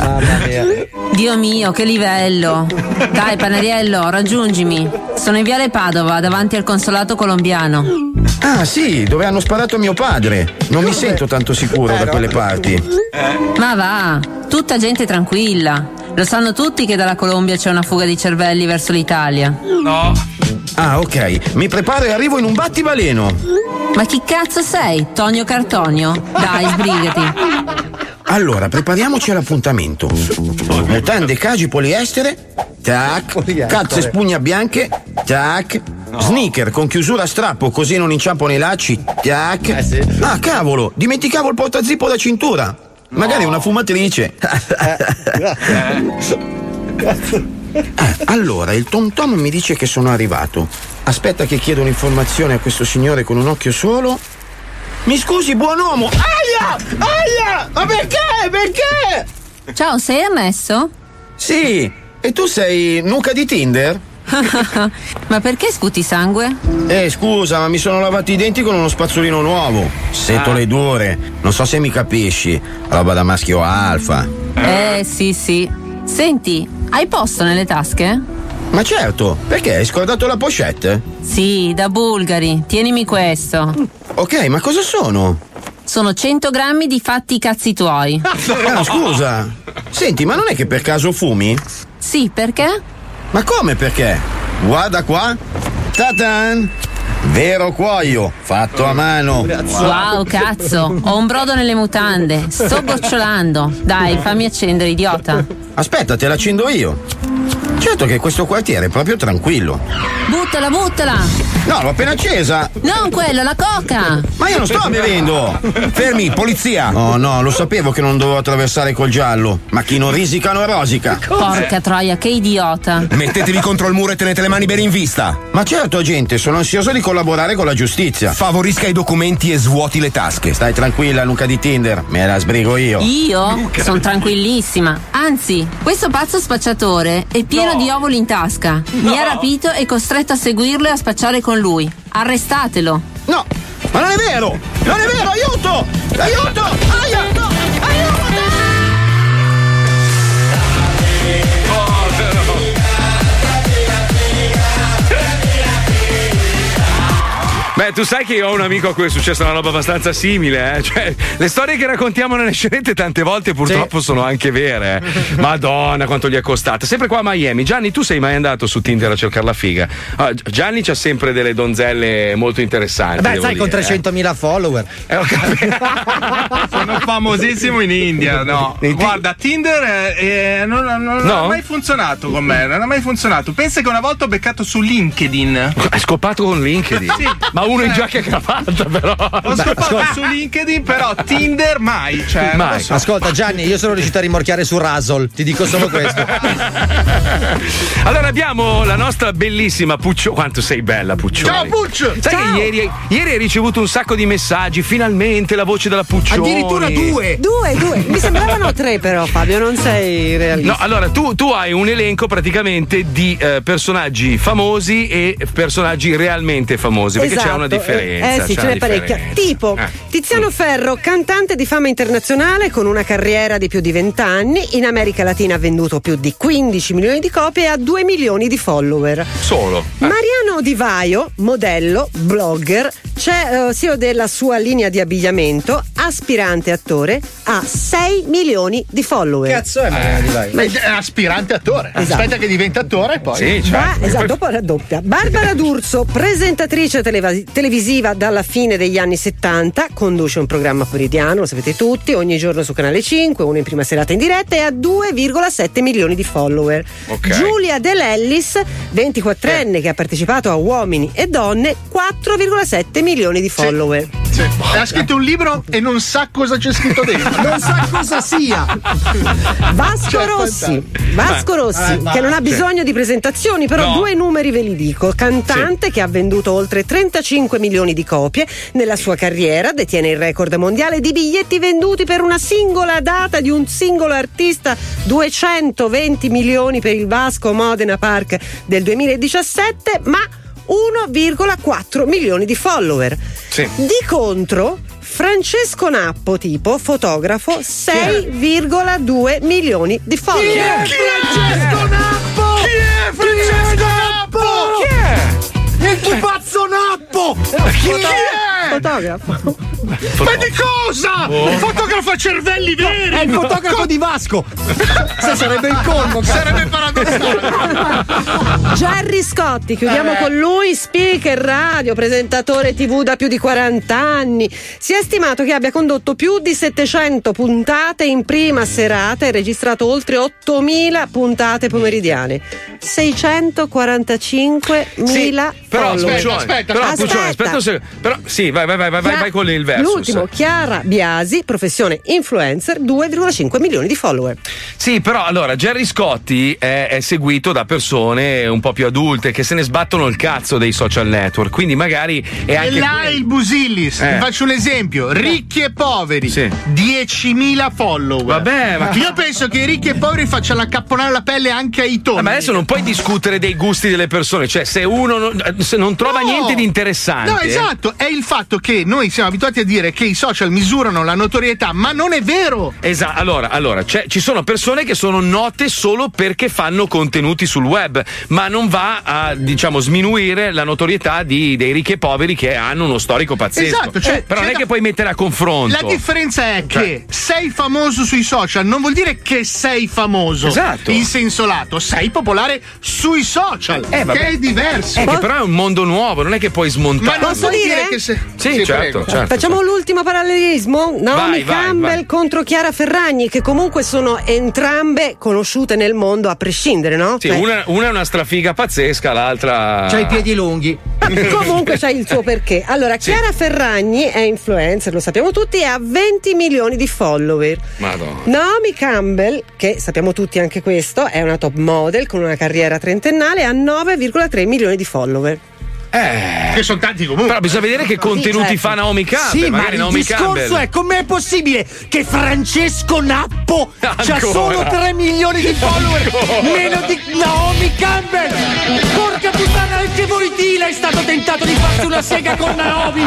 Mamma mia. Dio mio, che livello! Dai, Panariello, raggiungimi. Sono in Viale Padova, davanti al consolato colombiano. Ah, sì, dove hanno sparato mio padre. Non mi sento tanto sicuro da quelle parti. Ma va, tutta gente tranquilla. Lo sanno tutti che dalla Colombia c'è una fuga di cervelli verso l'Italia. No. Ah, ok. Mi preparo e arrivo in un battibaleno. Ma chi cazzo sei? Tonio Cartonio? Dai, sbrigati. Allora, prepariamoci all'appuntamento. Mutande, cagi, poliestere. Tac. Calze, spugne bianche. Tac. No. Sneaker con chiusura a strappo, così non inciampano i lacci. Tac. Eh sì. Ah, cavolo, dimenticavo il portazippo da cintura. No. Magari una fumatrice. Eh. Ah, allora, il tom-tom mi dice che sono arrivato. Aspetta che chiedo un'informazione a questo signore con un occhio solo. Mi scusi, buon uomo. Aia! Aia! Ma perché? Perché? Ciao, sei ammesso? Sì, e tu sei nuca di Tinder? Ma perché sputi sangue? Eh, scusa, ma mi sono lavato i denti con uno spazzolino nuovo. Setole dure, non so se mi capisci. Roba da maschio alfa. Eh, sì, sì. Senti, hai posto nelle tasche? Ma certo, perché hai scordato la pochette? Sì, da bulgari. Tienimi questo. Ok, ma cosa sono? Sono cento grammi di fatti cazzi tuoi. Ah, scusa. Senti, ma non è che per caso fumi? Sì, perché? Ma come perché? Guarda qua. Ta-tan! Vero cuoio, fatto a mano. Wow, cazzo, ho un brodo nelle mutande. Sto gocciolando. Dai, fammi accendere, idiota. Aspetta, te l'accendo io. Certo che questo quartiere è proprio tranquillo. Buttala, buttala. No, l'ho appena accesa. Non quella, la coca. Ma io non sto bevendo. Fermi, polizia. Oh no, lo sapevo che non dovevo attraversare col giallo. Ma chi non risica non rosica. Porca troia, che idiota. Mettetevi contro il muro e tenete le mani bene in vista. Ma certo, gente, sono ansioso di collaborare con la giustizia. Favorisca i documenti e svuoti le tasche. Stai tranquilla, Luca di Tinder, me la sbrigo io. Io? Sono tranquillissima. Anzi, questo pazzo spacciatore è pieno di ovoli in tasca. No. Mi ha rapito e costretto a seguirlo e a spacciare con lui. Arrestatelo. No, ma non è vero! Non è vero, aiuto! Aiuto! Aia! No! Aiuto! Beh, tu sai che io ho un amico a cui è successa una roba abbastanza simile, eh? Cioè, le storie che raccontiamo nelle scenette tante volte purtroppo sì, sono anche vere. Madonna, quanto gli è costata. Sempre qua a Miami. Gianni, tu sei mai andato su Tinder a cercare la figa? Ah, Gianni c'ha sempre delle donzelle molto interessanti. Beh, sai, dire, con trecentomila eh. follower. Eh, ho capito. Sono famosissimo in India, no? Guarda, Tinder eh, non, non, non no? ha mai funzionato con me, non ha mai funzionato. Pensa che una volta ho beccato su LinkedIn. Hai scopato con LinkedIn? Sì. Ma uno in giacca e cravatta, però. Ho scopato Beh, su LinkedIn, però Tinder mai, cioè, mai. So. Ascolta Gianni, io sono riuscito a rimorchiare su Razzle, ti dico solo questo. Allora abbiamo la nostra bellissima Puccio. Quanto sei bella, Puccioli. Ciao Puccio. Sai Ciao. che ieri, ieri hai ricevuto un sacco di messaggi, finalmente la voce della Puccioli. Addirittura due. Due, due. Mi sembravano tre però, Fabio, non sei realista. No, allora tu, tu hai un elenco praticamente di eh, personaggi famosi e personaggi realmente famosi, perché esatto. c'è una differenza. Eh sì, ce n'è parecchia. Tipo eh. Tiziano Ferro, cantante di fama internazionale con una carriera di più di vent'anni, in America Latina ha venduto più di quindici milioni di copie e ha due milioni di follower. Solo. Eh. Mariano Di Vaio, modello, blogger, c'è uh, C E O della sua linea di abbigliamento, aspirante attore, ha sei milioni di follower. Cazzo è Mariano Di Vaio? Ma è aspirante attore. Esatto. Aspetta che diventa attore e poi. Sì, certo. Ma, esatto, dopo raddoppia. Barbara D'Urso, presentatrice televisiva televisiva dalla fine degli anni settanta, conduce un programma quotidiano, lo sapete tutti, ogni giorno su Canale cinque, uno in prima serata in diretta, e ha due virgola sette milioni di follower. Okay. Giulia De Lellis, ventiquattrenne eh. che ha partecipato a Uomini e Donne, quattro virgola sette milioni di follower. Sì. Sì. Ha scritto un libro e non sa cosa c'è scritto dentro. Non sa cosa sia. Vasco cioè, Rossi, Vasco Rossi eh, ma, che non ha bisogno sì. di presentazioni, però no. due numeri ve li dico. Cantante sì. che ha venduto oltre trentacinque milioni di copie nella sua carriera, detiene il record mondiale di biglietti venduti per una singola data di un singolo artista, duecentoventi milioni per il Vasco Modena Park del duemiladiciassette, ma uno virgola quattro milioni di follower. Sì. Di contro Francesco Nappo, tipo fotografo, sei virgola due milioni di follower. Chi è Francesco Nappo? Chi è Francesco Nappo? Chi è? Il pupazzo Nappo? Chi è? Fotografo. Ma di cosa? Oh. Fotografa cervelli veri! No, è il fotografo Co- di Vasco! Se sarebbe il colmo, sarebbe paradossale! Gerry Scotti, chiudiamo eh. con lui, speaker radio, presentatore tivù da più di quaranta anni. Si è stimato che abbia condotto più di settecento puntate in prima serata e registrato oltre ottomila puntate pomeridiane. seicentoquarantacinquemila sì, però follower. Aspetta, aspetta, però, aspetta. aspetta, aspetta però, sì, vai, vai, vai, vai, vai con il verso. L'ultimo, Chiara Biasi, professione influencer, due virgola cinque milioni di follower. Sì, però allora Gerry Scotti è, è seguito da persone un po' più adulte che se ne sbattono il cazzo dei social network, quindi magari è anche e là il Busillis, eh. vi faccio un esempio, Ricchi e Poveri, sì. diecimila follower. Vabbè, ma io penso che i Ricchi e Poveri facciano accapponare la pelle anche ai tondi. Ma adesso non puoi discutere dei gusti delle persone, cioè se uno non, se non trova no. niente di interessante. No, esatto, è il fatto che noi siamo abituati a dire che i social misurano la notorietà, ma non è vero. Esatto, allora, allora cioè, ci sono persone che sono note solo perché fanno contenuti sul web, ma non va a, diciamo, sminuire la notorietà di, dei Ricchi e Poveri che hanno uno storico pazzesco. Esatto, cioè, eh, però non è da... che puoi mettere a confronto. La differenza è cioè. che sei famoso sui social non vuol dire che sei famoso, esatto, in senso lato, sei popolare sui social, eh, che è diverso. Eh, che però è un mondo nuovo, non è che puoi smontare. Ma non vuol dire che se... sì, sì, certo. Certo. Facciamo l'ultimo parallelismo. Naomi vai, Campbell vai, vai. contro Chiara Ferragni, che comunque sono entrambe conosciute nel mondo a prescindere, no? Sì, cioè, una, una è una strafiga pazzesca, l'altra c'ha i piedi lunghi. Comunque c'ha il suo perché. Allora, sì. Chiara Ferragni è influencer, lo sappiamo tutti, e ha venti milioni di follower. Madonna. Naomi Campbell, che sappiamo tutti anche questo, è una top model con una carriera trentennale, ha nove virgola tre milioni di follower. Eh, che sono tanti comunque. Però bisogna vedere che contenuti sì, certo. fa Naomi Campbell. Sì, ma il Naomi discorso Campbell. è com'è possibile che Francesco Nappo ancora. c'ha solo tre milioni di follower ancora. meno di Naomi Campbel. Porca puttana, anche Voritila è stato tentato di farsi una sega con Naomi.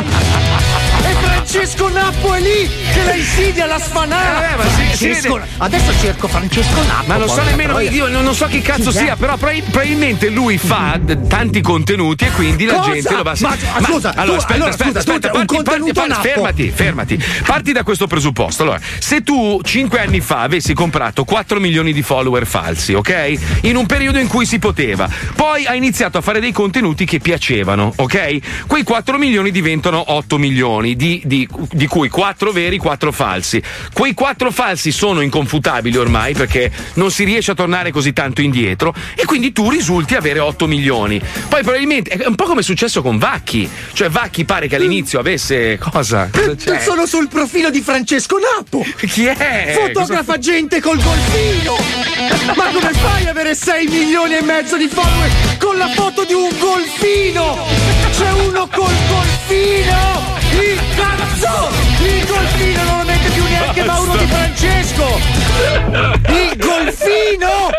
E Francesco Nappo è lì che la insidia, la sfanata. Eh, ma Francesco... Adesso cerco Francesco Nappo. Ma non so nemmeno io, non so chi cazzo sì, sia, però probabilmente lui fa mm. tanti contenuti e quindi la Cosa? gente lo va a sentire. Ma, ma scusa, ma, allora, tu, aspetta, allora, aspetta, scusa, aspetta, aspetta, parti, parti, parti, fermati, fermati. Parti da questo presupposto. Allora, se tu cinque anni fa avessi comprato quattro milioni di follower falsi, ok? In un periodo in cui si poteva, poi hai iniziato a fare dei contenuti che piacevano, ok? Quei quattro milioni diventano otto milioni. Di, di, di cui quattro veri, quattro falsi. Quei quattro falsi sono inconfutabili ormai perché non si riesce a tornare così tanto indietro e quindi tu risulti avere otto milioni. Poi probabilmente è un po' come è successo con Vacchi, cioè Vacchi pare che all'inizio avesse cosa? cosa sono sul profilo di Francesco Nappo. Chi è? Fotografa cosa... gente col golfino. Ma come fai ad avere sei milioni e mezzo di follower con la foto di un golfino? C'è uno col golfino. Il cazzo! Il golfino non lo mette più neanche Mauro Di Francesco! Il golfino!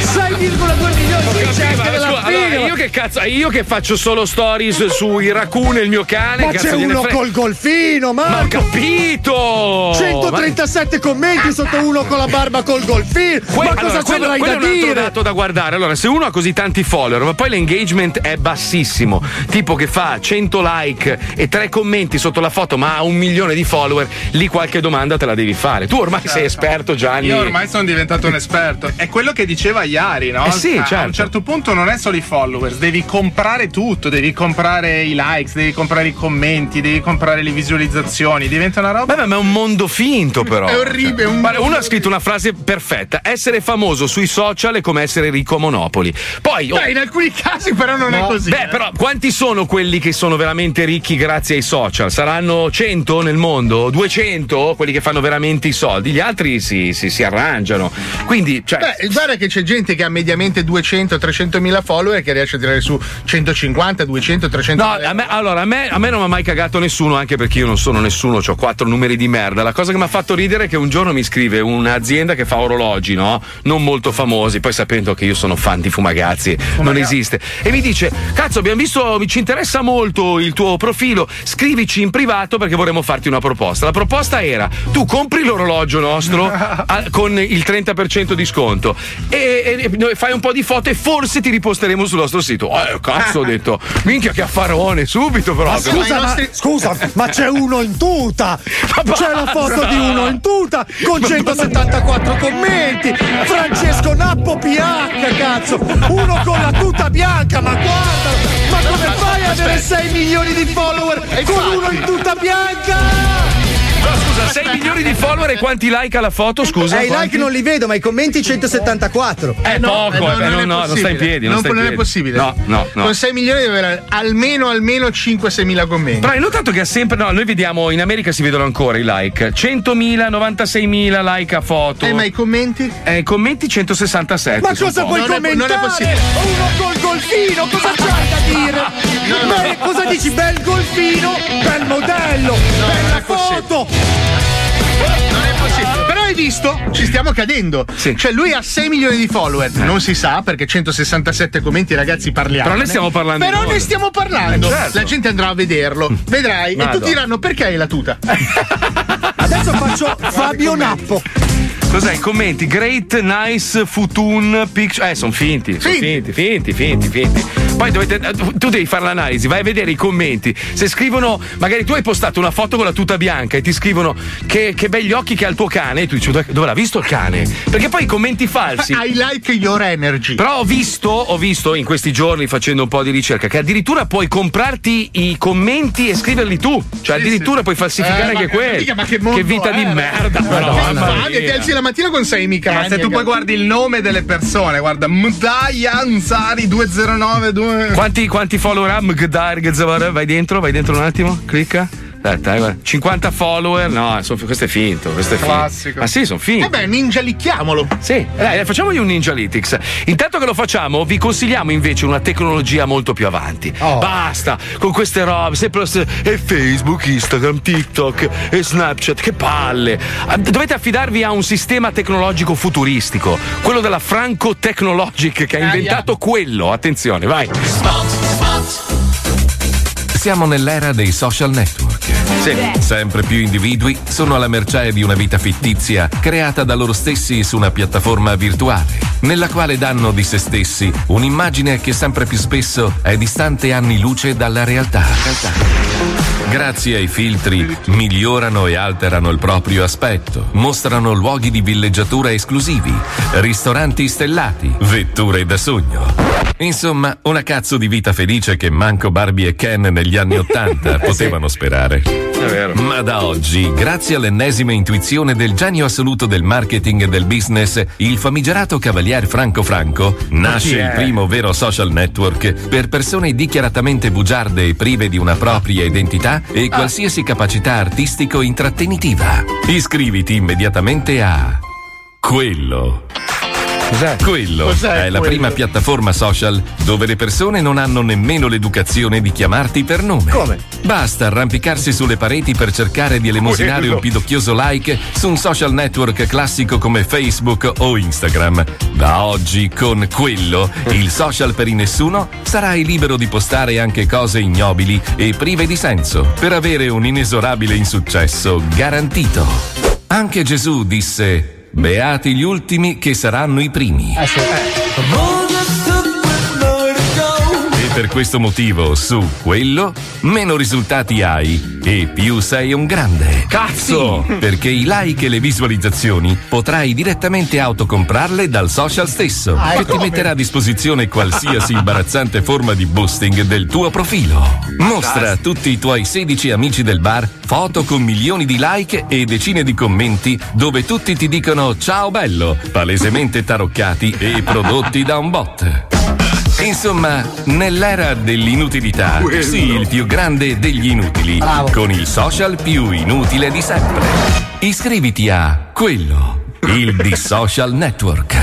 sei virgola due milioni di gente della fine! Io che cazzo, io che faccio solo stories sui raccoon e il mio cane. Ma cazzo, c'è uno fre- col golfino, Marco! Ma ho capito! centotrentasette ma... commenti sotto uno con la barba col golfino! Que- ma cosa allora, quello, avrai quello da dire? Quello è un altro dato da guardare. Allora, se uno ha così tanti follower, ma poi l'engagement è bassissimo, tipo che fa cento like e tre commenti sotto la foto ma ha un milione di follower, lì qualche domanda te la devi fare. Tu ormai certo. sei esperto, Gianni. Io ormai sono diventato un esperto. È quello che diceva Iari, no? Eh sì, certo. A un certo punto non è solo i followers, devi comprare tutto, devi comprare i likes, devi comprare i commenti, devi comprare le visualizzazioni, diventa una roba. Beh, ma è un mondo finto però. È orribile. Cioè, un uno mondo... ha scritto una frase perfetta: essere famoso sui social è come essere ricco a Monopoli. Poi oh... beh, in alcuni casi però non no. è così. Beh, eh. però quanti sono quelli che sono veramente ricchi grazie grazie ai social? Saranno cento nel mondo, duecento quelli che fanno veramente i soldi, gli altri si, si, si arrangiano, quindi cioè... Beh, guarda che c'è gente che ha mediamente duecento trecentomila follower che riesce a tirare su centocinquanta, duecento, trecento. No, a me, allora a me, a me non mi ha mai cagato nessuno, anche perché io non sono nessuno, c'ho quattro numeri di merda. La cosa che mi ha fatto ridere è che un giorno mi scrive un'azienda che fa orologi, no? Non molto famosi, poi sapendo che io sono fan di Fumagazzi, Fumagazzi. non esiste, e mi dice: cazzo, abbiamo visto, ci interessa molto il tuo profilo, scrivici in privato perché vorremmo farti una proposta. La proposta era: tu compri l'orologio nostro a, con il trenta per cento di sconto e, e fai un po' di foto e forse ti riposteremo sul nostro sito. Eh, cazzo, ho detto, minchia che affarone, subito proprio. Ma scusa, ma, nostri... scusa, ma c'è uno in tuta, c'è la foto di uno in tuta con centosettantaquattro commenti, Francesco Nappo P H, cazzo, uno con la tuta bianca, ma guarda, ma come fai ad avere sei milioni di follower con uno in tuta bianca? No, scusa, sei milioni di follower e quanti like alla foto? Scusa, eh, i like non li vedo, ma i commenti centosettantaquattro. Eh, no, poco, eh, no, eh, non, no, non sta in piedi. Non, non, sta in non piedi. È possibile. No, no, no. Con sei milioni deve avere almeno, almeno cinque sei mila commenti. Però hai notato che ha sempre. No, noi vediamo, in America si vedono ancora i like: centomila, novantaseimila like a foto. Eh, ma i commenti? Eh, i commenti centosessantasette. Ma cosa puoi non commentare? È, non è possibile. Uno col golfino, cosa c'hai da dire? No, no. Beh, cosa dici? Bel golfino, bel modello, no, bella foto. Non è possibile. Però hai visto? Ci stiamo cadendo. Sì. Cioè lui ha sei milioni di follower. Non si sa perché centosessantasette commenti, ragazzi, parliamo. Però ne stiamo parlando. Però ne stiamo parlando. Certo. La gente andrà a vederlo. Vedrai. Vado. E tutti diranno: perché hai la tuta? Adesso faccio Fabio Nappo. Cos'è? I commenti? Great, nice, futun, picture. Eh, sono finti. Sono finti, finti, finti, finti. Poi dovete. Tu devi fare l'analisi, vai a vedere i commenti. Se scrivono, magari tu hai postato una foto con la tuta bianca e ti scrivono che, che begli occhi che ha il tuo cane, e tu dici: dove l'ha visto il cane? Perché poi i commenti falsi. I like your energy. Però ho visto, ho visto in questi giorni, facendo un po' di ricerca, che addirittura puoi comprarti i commenti e scriverli tu. Cioè, sì, addirittura sì. puoi falsificare eh, anche quello. Ma che, che vita eh, di eh, merda, però. No, la mattina con sei mica. Ma se tu poi guardi il nome delle persone, guarda Mdai Ansari duemilanovantadue. Quanti, quanti follower ha Mdai? Vai dentro, vai dentro un attimo, clicca. cinquanta follower, no, sono, questo è finto, questo è classico. Ma ah, sì, sono finti. Eh beh, ninjalicchiamolo. Sì, dai, facciamogli un Ninjalytics. Intanto che lo facciamo, vi consigliamo invece una tecnologia molto più avanti. Oh. Basta con queste robe, sempre e Facebook, Instagram, TikTok e Snapchat, che palle. Dovete affidarvi a un sistema tecnologico futuristico, quello della Franco Technologic che ha inventato quello. Attenzione, vai. Spot, spot. Siamo nell'era dei social network. Sì. Sempre più individui sono alla mercé di una vita fittizia creata da loro stessi su una piattaforma virtuale, nella quale danno di se stessi un'immagine che sempre più spesso è distante anni luce dalla realtà. Grazie ai filtri migliorano e alterano il proprio aspetto, mostrano luoghi di villeggiatura esclusivi, ristoranti stellati, vetture da sogno. Insomma, una cazzo di vita felice che manco Barbie e Ken negli anni ottanta potevano sperare. È vero. Ma da oggi, grazie all'ennesima intuizione del genio assoluto del marketing e del business, il famigerato cavalier Franco Franco, nasce il primo vero social network per persone dichiaratamente bugiarde e prive di una propria identità e qualsiasi capacità artistico-intrattenitiva. Iscriviti immediatamente a quello. Cos'è? Quello Cos'è è la quello? prima piattaforma social dove le persone non hanno nemmeno l'educazione di chiamarti per nome. Come? Basta arrampicarsi sulle pareti per cercare di elemosinare quello. un pidocchioso like su un social network classico come Facebook o Instagram. Da oggi con quello, il social per i nessuno, sarai libero di postare anche cose ignobili e prive di senso per avere un inesorabile insuccesso garantito. Anche Gesù disse: beati gli ultimi che saranno i primi. Ah, sì. E per questo motivo, su quello, meno risultati hai e più sei un grande. Cazzo! Sì. Perché i like e le visualizzazioni potrai direttamente autocomprarle dal social stesso, ah, che come? ti metterà a disposizione qualsiasi imbarazzante forma di boosting del tuo profilo. Mostra a tutti i tuoi sedici amici del bar foto con milioni di like e decine di commenti dove tutti ti dicono ciao bello, palesemente taroccati e prodotti da un bot. Insomma, nell'era dell'inutilità, Quello. sì, il più grande degli inutili, Bravo. con il social più inutile di sempre. Iscriviti a Quello, il di social network.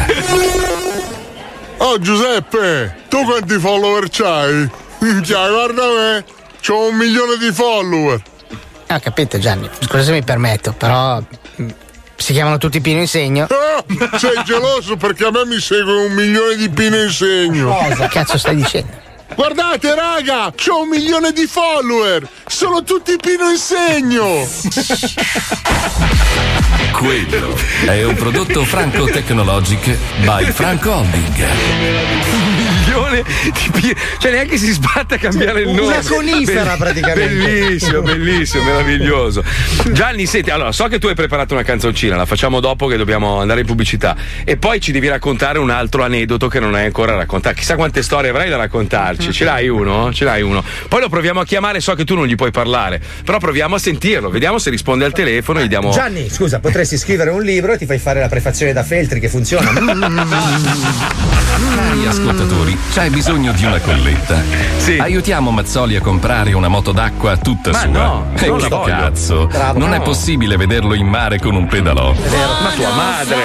Oh Giuseppe, tu quanti follower c'hai? Minchia, guarda me, c'ho un milione di follower. Ah, capito Gianni, scusa se mi permetto, però si chiamano tutti Pino Insegno. Ah, sei geloso perché a me mi segue un milione di Pino Insegno. Cosa cazzo stai dicendo? Guardate raga, c'ho un milione di follower, sono tutti Pino Insegno. Quello è un prodotto Franco Technologic by Franco Holding. Di... cioè neanche si sbatte a cambiare il nome, una conifera praticamente. Bellissimo, bellissimo, meraviglioso. Gianni, senti, allora so che tu hai preparato una canzoncina, la facciamo dopo che dobbiamo andare in pubblicità e poi ci devi raccontare un altro aneddoto che non hai ancora raccontato. Chissà quante storie avrai da raccontarci. Ce l'hai uno? Ce l'hai uno? Poi lo proviamo a chiamare, so che tu non gli puoi parlare, però proviamo a sentirlo, vediamo se risponde al telefono e gli diamo. Gianni, scusa, potresti scrivere un libro e ti fai fare la prefazione da Feltri che funziona. Cari ascoltatori, c'è bisogno di una colletta. Sì. Aiutiamo Mazzoli a comprare una moto d'acqua tutta ma sua. No, e non che la cazzo? Bravo, non no. È possibile vederlo in mare con un pedalò. È vero. Ma tua madre.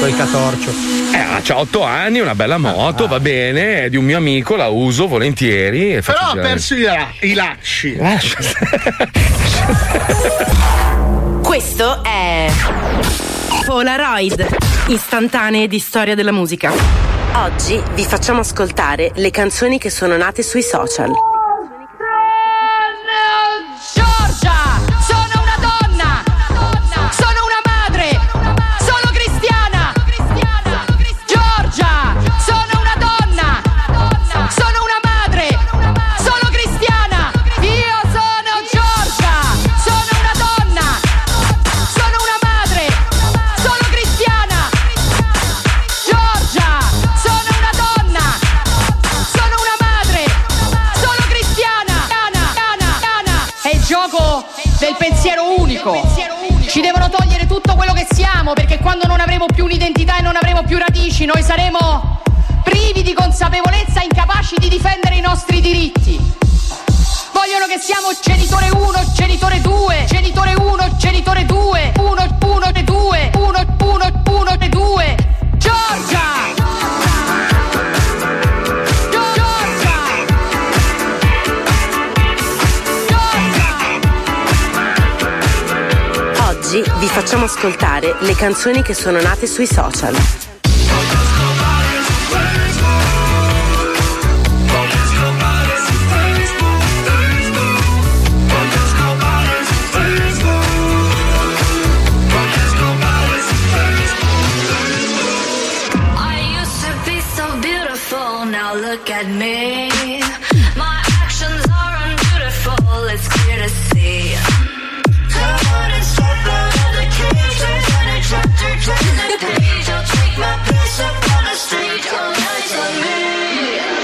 Col catorcio. Eh, c'ha otto anni, una bella moto, ah, va bene, è di un mio amico, la uso volentieri. E però ho perso i, la- i lacci. Lascia. Questo è Polaroid, istantanee di storia della musica. Oggi vi facciamo ascoltare le canzoni che sono nate sui social. Giorgia! Sono una donna! Sono una madre! Sono cristiana! Giorgia! Sono una donna! Sono una madre! Sono cristiana! Io sono Giorgia! Sono una donna! Sono una madre! Sono cristiana! Giorgia! Del pensiero unico. Ci devono togliere tutto quello che siamo, perché quando non avremo più un'identità e non avremo più radici, noi saremo privi di consapevolezza, incapaci di difendere i nostri diritti. Vogliono che siamo genitore uno, genitore due, genitore uno, genitore due, uno, uno e due, uno, uno, uno e due. Giorgia! Oggi vi facciamo ascoltare le canzoni che sono nate sui social. I used to be so beautiful, now look at me. My actions are unbeautiful, it's clear to see.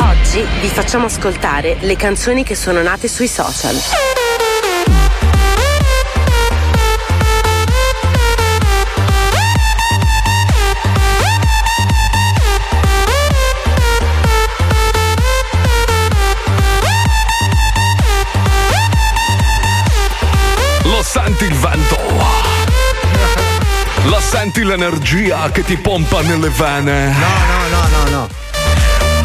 Oggi vi facciamo ascoltare le canzoni che sono nate sui social. Lo senti il vento? La senti l'energia che ti pompa nelle vene? No, no, no, no, no.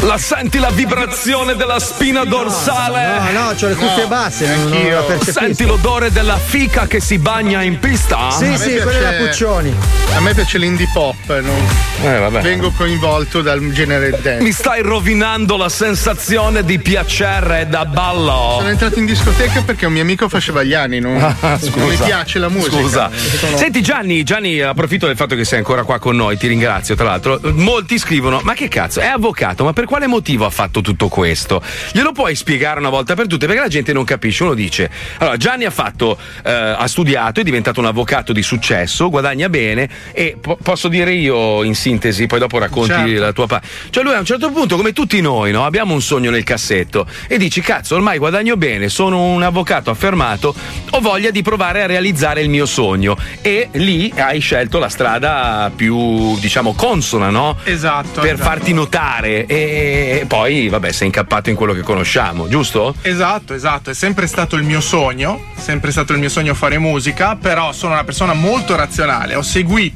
La senti la vibrazione della spina dorsale? No, no, no, c'ho le cuffie no, basse, anch'io. Non la senti l'odore della fica che si bagna in pista? Sì, sì, quella della Puccioni. A me piace l'indie pop, non eh, vabbè. Vengo coinvolto dal genere dance. Mi stai rovinando la sensazione di piacere da ballo. Sono entrato in discoteca perché un mio amico faceva gli anni, non, ah, non mi piace la musica. Scusa. Senti Gianni, Gianni, approfitto del fatto che sei ancora qua con noi, ti ringrazio tra l'altro. Molti scrivono, ma che cazzo, è avvocato, ma per quale motivo ha fatto tutto questo? Glielo puoi spiegare una volta per tutte? Perché la gente non capisce, uno dice, allora Gianni ha fatto, eh, ha studiato, è diventato un avvocato di successo, guadagna bene. E po- posso dire io in sintesi, poi dopo racconti certo. La tua parte. Cioè lui a un certo punto, come tutti noi, no? Abbiamo un sogno nel cassetto e dici cazzo ormai guadagno bene, sono un avvocato affermato, ho voglia di provare a realizzare il mio sogno. E lì hai scelto la strada più diciamo consona, no? Esatto. Per esatto. Farti notare e poi vabbè sei incappato in quello che conosciamo, giusto? Esatto, esatto, è sempre stato il mio sogno, sempre stato il mio sogno fare musica, però sono una persona molto razionale, ho seguito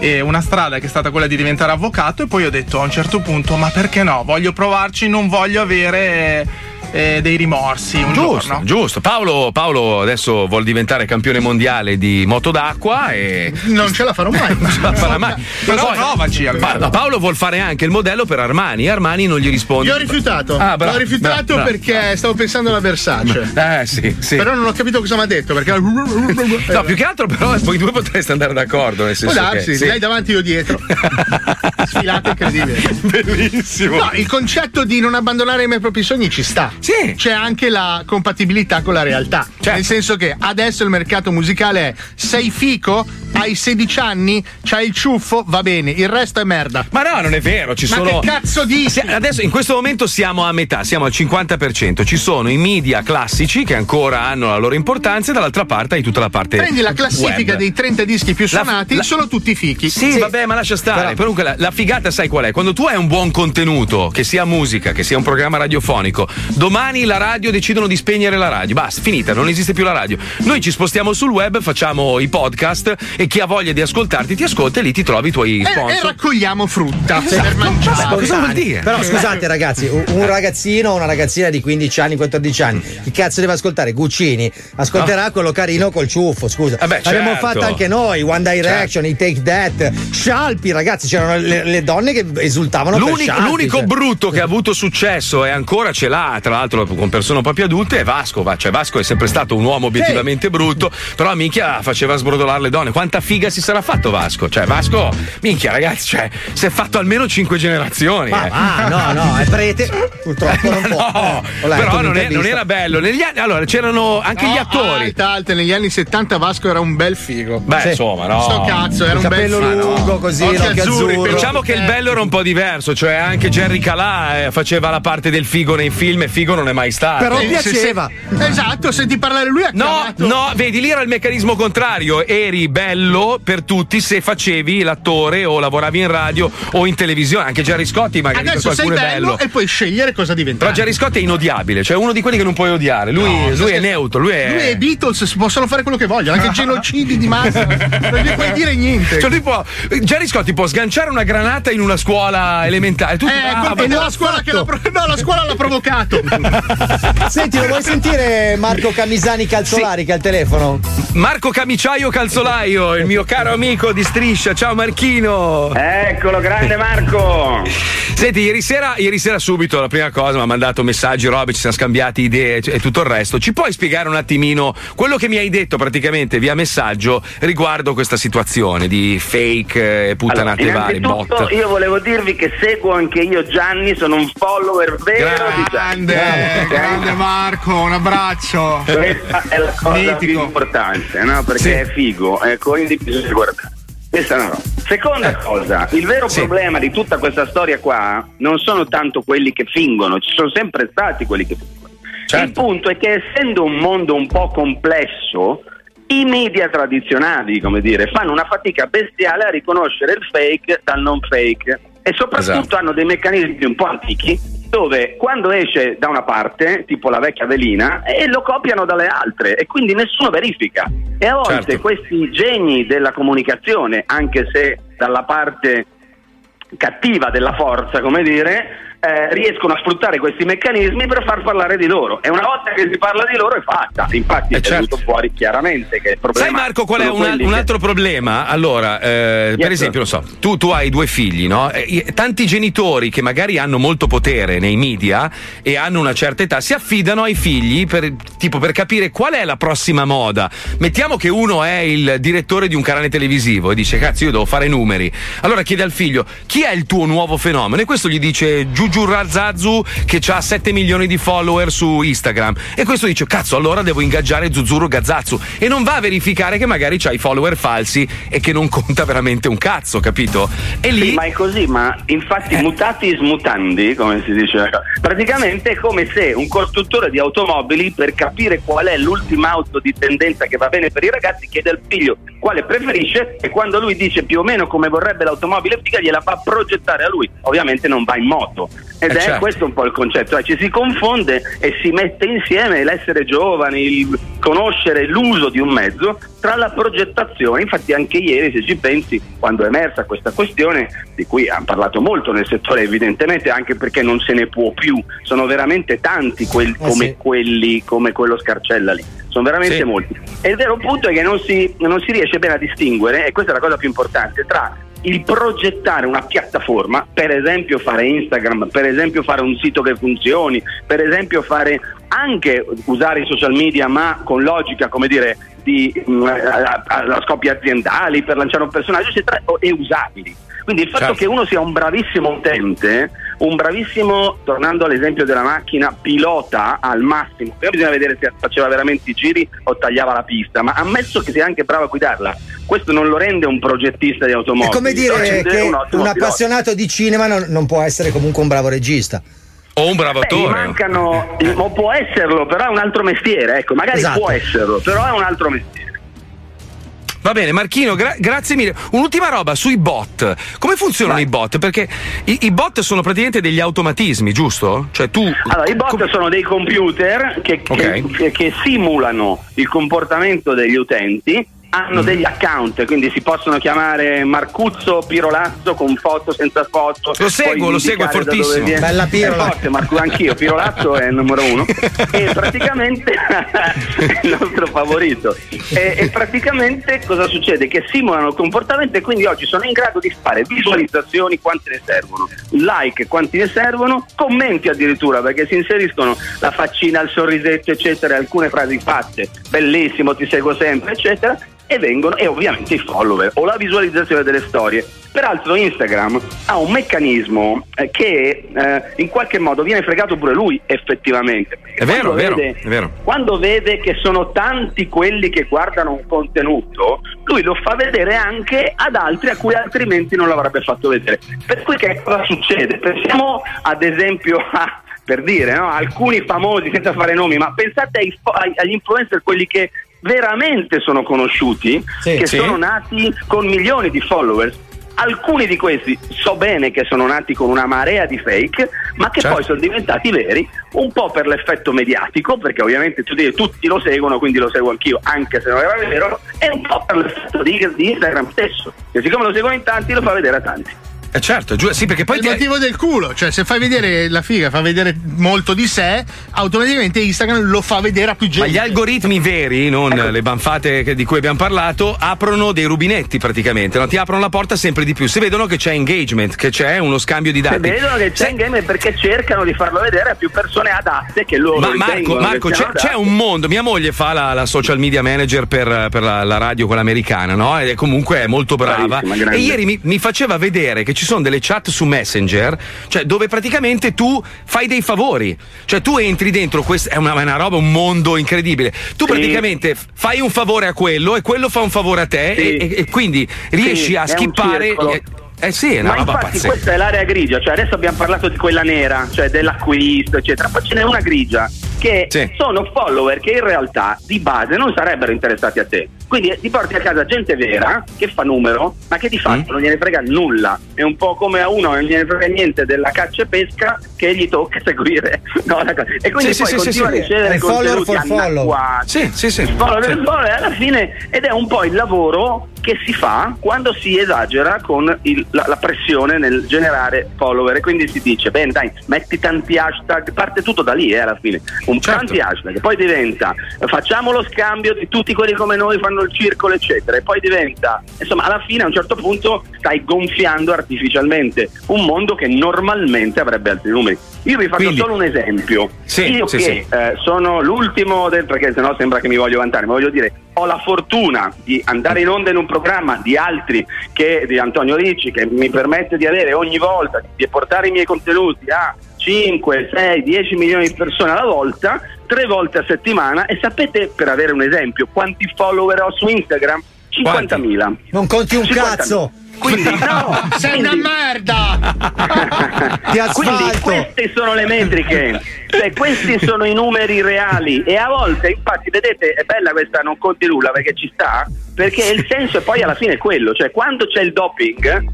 e una strada che è stata quella di diventare avvocato, e poi ho detto a un certo punto ma perché no, voglio provarci, non voglio avere... Eh, dei rimorsi un giusto, giorno. Giusto. Paolo, Paolo adesso vuol diventare campione mondiale di moto d'acqua e non ce la farò mai. Non ce la farà mai. Però poi, provaci. Almeno. Paolo vuol fare anche il modello per Armani. Armani non gli risponde. Io ho rifiutato. Ah, bravo, L'ho rifiutato bravo, bravo, perché bravo. Stavo pensando alla Versace. Eh sì, sì. Però non ho capito cosa mi ha detto perché no, più che altro però voi due potreste andare d'accordo, nel senso oh, che sì, sì. Lei davanti io dietro. Sfilate incredibile. Bellissimo. No, il concetto di non abbandonare i miei propri sogni ci sta. Sì. C'è anche la compatibilità con la realtà, certo. Nel senso che adesso il mercato musicale è sei fico, hai sedici anni, c'hai il ciuffo, va bene, il resto è merda. Ma no, non è vero, ci ma sono... che cazzo dici? Adesso in questo momento siamo a metà, siamo al cinquanta per cento, ci sono i media classici che ancora hanno la loro importanza e dall'altra parte hai tutta la parte prendi la classifica web. Dei trenta dischi più suonati, la, la... sono tutti fichi. Sì, sì, vabbè, ma lascia stare, però... comunque la, la figata sai qual è? Quando tu hai un buon contenuto, che sia musica, che sia un programma radiofonico, domani la radio decidono di spegnere la radio, basta, finita, non esiste più la radio, noi ci spostiamo sul web, facciamo i podcast e chi ha voglia di ascoltarti ti ascolta e lì ti trovi i tuoi sponsor e, e raccogliamo frutta, esatto, per mangiare. Beh, cosa vuol dire? Però scusate ragazzi, un ragazzino o una ragazzina di quindici anni, quattordici anni, chi cazzo deve ascoltare? Guccini ascolterà no. quello carino col ciuffo, scusa. Vabbè, l'abbiamo certo. fatto anche noi, One Direction, certo. i Take That, Scialpi, ragazzi, c'erano le, le donne che esultavano. L'unico, per Scialpi, l'unico cioè. brutto che ha avuto successo e ancora ce l'ha, tra l'altro con persone proprio adulte, è Vasco, cioè Vasco è sempre stato un uomo obiettivamente sì. brutto, però minchia faceva sbrodolare le donne, quanta figa si sarà fatto Vasco, cioè Vasco, minchia ragazzi, cioè si è fatto almeno cinque generazioni. Ma, eh. ah no no, è prete, purtroppo non può. No, eh, però non, è, non era bello, negli anni, allora c'erano anche no, gli attori. Alta, alta, negli anni settanta Vasco era un bel figo. Beh sì. insomma no. Sto cazzo, era il un bel figo. lungo no. così, occhi azzurri. Azzurro. Diciamo che il bello era un po' diverso, cioè anche Gerry Calà eh, faceva la parte del figo nei film e figo non è mai stato. Però piaceva. Esatto, senti parlare lui ha No, chiamato. no, vedi, lì era il meccanismo contrario. Eri bello per tutti se facevi l'attore o lavoravi in radio o in televisione. Anche Gerry Scotti magari adesso per qualcuno sei bello, è bello e puoi scegliere cosa diventare. Però Gerry Scotti è inodiabile, cioè uno di quelli che non puoi odiare. Lui, no, lui è neutro, lui è... Lui e i Beatles possono fare quello che vogliono, anche genocidi di massa. Non gli puoi dire niente. Cioè lui può, Gerry Scotti può sganciare una granata in una scuola elementare. Tu, eh, ah, è la scuola che l'ha, no, la scuola l'ha provocato. Senti, lo vuoi sentire Marco Camisani Calzolari sì. che ha il telefono? Marco Camiciaio Calzolaio, il mio caro amico di Striscia. Ciao Marchino. Eccolo, grande Marco. Senti, ieri sera, ieri sera subito la prima cosa mi ha mandato messaggi, robe, ci siamo scambiati idee e tutto il resto. Ci puoi spiegare un attimino quello che mi hai detto praticamente via messaggio riguardo questa situazione di fake e puttanate allora, varie, bot? Io volevo dirvi che seguo anche io Gianni, sono un follower vero grande. di Gianni. Eh, grande Marco, un abbraccio. Questa è la cosa Mitico. più importante, no? Perché sì. è figo, ecco, quindi bisogna guardare. Questa è una roba. Seconda eh. cosa, il vero sì. problema di tutta questa storia qua non sono tanto quelli che fingono, ci sono sempre stati quelli che fingono. Certo. Il punto è che essendo un mondo un po' complesso, i media tradizionali, come dire, fanno una fatica bestiale a riconoscere il fake dal non fake e soprattutto esatto. hanno dei meccanismi un po' antichi, dove quando esce da una parte, tipo la vecchia velina, e lo copiano dalle altre e quindi nessuno verifica. E a volte certo. questi geni della comunicazione, anche se dalla parte cattiva della forza, come dire, eh, riescono a sfruttare questi meccanismi per far parlare di loro. E una volta che si parla di loro è fatta. Infatti eh è certo. venuto fuori chiaramente che il problema. Sai Marco qual è un, al- un altro che... problema? Allora, eh, yes. per esempio, non so, tu, tu hai due figli, no? Eh, tanti genitori che magari hanno molto potere nei media e hanno una certa età si affidano ai figli per tipo per capire qual è la prossima moda. Mettiamo che uno è il direttore di un canale televisivo e dice cazzo io devo fare numeri. Allora chiede al figlio chi è il tuo nuovo fenomeno e questo gli dice giù Giurrazzazu che ha sette milioni di follower su Instagram e questo dice cazzo allora devo ingaggiare Zuzzurro Gazzazzu e non va a verificare che magari c'ha i follower falsi e che non conta veramente un cazzo, capito? E lì sì, ma è così, ma infatti eh. mutatis mutandi, come si dice, praticamente è come se un costruttore di automobili per capire qual è l'ultima auto di tendenza che va bene per i ragazzi chiede al figlio quale preferisce e quando lui dice più o meno come vorrebbe l'automobile figa gliela fa progettare a lui, ovviamente non va in moto. Ed eh, è certo. Questo un po' il concetto, cioè, ci si confonde e si mette insieme l'essere giovani, il conoscere l'uso di un mezzo tra la progettazione. Infatti anche ieri, se ci pensi, quando è emersa questa questione, di cui hanno parlato molto nel settore evidentemente, anche perché non se ne può più, sono veramente tanti quel, eh come sì. quelli come quello Scarcella lì, sono veramente sì. molti, e il vero punto è che non si, non si riesce bene a distinguere, e questa è la cosa più importante, tra il progettare una piattaforma, per esempio fare Instagram, per esempio fare un sito che funzioni, per esempio fare anche usare i social media ma con logica, come dire, di alla scopi aziendali, per lanciare un personaggio eccetera, e usabili. Quindi il fatto certo. che uno sia un bravissimo utente, un bravissimo, tornando all'esempio della macchina, pilota al massimo, però bisogna vedere se faceva veramente i giri o tagliava la pista, ma ammesso che sia anche bravo a guidarla, questo non lo rende un progettista di automobili. È come dire che un, un appassionato di cinema non, non può essere comunque un bravo regista. O un bravo attore. Mancano, o può esserlo, però è un altro mestiere, ecco, magari esatto. può esserlo, però è un altro mestiere. Va bene, Marchino, gra- grazie mille. Un'ultima roba sui bot. Come funzionano Vai. i bot? Perché i-, i bot sono praticamente degli automatismi, giusto? Cioè tu. Allora, i bot com- sono dei computer che, okay. che, che simulano il comportamento degli utenti. Hanno degli account, quindi si possono chiamare Marcuzzo, Pirolazzo, con foto, senza foto. Lo seguo, lo seguo, è fortissimo. Bella Pirola. È forte, Marco, anch'io. Pirolazzo è il numero uno. E praticamente il nostro favorito. E, e praticamente cosa succede? Che simulano il comportamento, e quindi oggi sono in grado di fare visualizzazioni quante ne servono, like quanti ne servono, commenti addirittura, perché si inseriscono la faccina, il sorrisetto, eccetera, alcune frasi fatte, bellissimo, ti seguo sempre, eccetera. E vengono, e ovviamente i follower o la visualizzazione delle storie. Peraltro Instagram ha un meccanismo che eh, in qualche modo viene fregato pure lui, effettivamente. È vero, vero, vede, è vero. Quando vede che sono tanti quelli che guardano un contenuto, lui lo fa vedere anche ad altri a cui altrimenti non l'avrebbe fatto vedere. Per cui che cosa succede? Pensiamo ad esempio a, per dire, no? alcuni famosi, senza fare nomi, ma pensate ai, agli influencer, quelli che veramente sono conosciuti, sì, che sì. sono nati con milioni di followers. Alcuni di questi so bene che sono nati con una marea di fake, ma che certo. poi sono diventati veri un po' per l'effetto mediatico, perché ovviamente tutti lo seguono, quindi lo seguo anch'io anche se non era vero, e un po' per l'effetto di, di Instagram stesso, che siccome lo seguono in tanti lo fa vedere a tanti. Eh certo, giù, sì, perché poi è il motivo hai... del culo, cioè se fai vedere la figa, fa vedere molto di sé, automaticamente Instagram lo fa vedere a più gente. Ma gli algoritmi veri, non ecco. le banfate che, di cui abbiamo parlato, aprono dei rubinetti praticamente, no? Ti aprono la porta sempre di più, se vedono che c'è engagement, che c'è uno scambio di dati. Se vedono che c'è se... engagement, perché cercano di farlo vedere a più persone adatte che loro. Ma Marco, Marco c'è, c'è un mondo, mia moglie fa la, la social media manager per, per la, la radio, quella americana, no? Ed è comunque molto brava, e ieri mi, mi faceva vedere che ci sono delle chat su Messenger, cioè dove praticamente tu fai dei favori, cioè tu entri dentro, questa è una, una roba, un mondo incredibile, tu sì. praticamente fai un favore a quello e quello fa un favore a te, sì. e, e quindi riesci sì, a skippare. Eh sì, è una ma roba infatti pazzesca. Questa è l'area grigia, cioè adesso abbiamo parlato di quella nera, cioè dell'acquisto eccetera, poi ce n'è una grigia che sì. sono follower che in realtà di base non sarebbero interessati a te, quindi ti porti a casa gente vera che fa numero, ma che di fatto mm. non gliene frega nulla. È un po' come a uno non gliene frega niente della caccia e pesca che gli tocca seguire, no, e quindi sì, poi sì, continua sì, a ricevere sì. contenuti anacquati, sì, sì, sì. follower sì. follower alla fine, ed è un po' il lavoro che si fa quando si esagera con il, la, la pressione nel generare follower, e quindi si dice bene dai, metti tanti hashtag, parte tutto da lì eh, alla fine, un certo. tanti hashtag, poi diventa facciamo lo scambio di tutti quelli come noi fanno il circolo eccetera, e poi diventa, insomma alla fine a un certo punto stai gonfiando artificialmente un mondo che normalmente avrebbe altri numeri. Io vi faccio quindi, solo un esempio, sì, io sì, che sì. Eh, sono l'ultimo del, perché sennò sembra che mi voglio vantare, ma voglio dire, ho la fortuna di andare in onda in un programma di altri, che di Antonio Ricci, che mi permette di avere ogni volta, di portare i miei contenuti a cinque, sei, dieci milioni di persone alla volta, tre volte a settimana, e sapete, per avere un esempio, quanti follower ho su Instagram? cinquantamila. Non conti un cazzo. Quindi no, sei una merda. Quindi queste sono le metriche, cioè questi sono i numeri reali, e a volte infatti vedete è bella questa non conti nulla, perché ci sta, perché il senso è poi alla fine è quello, cioè quando c'è il doping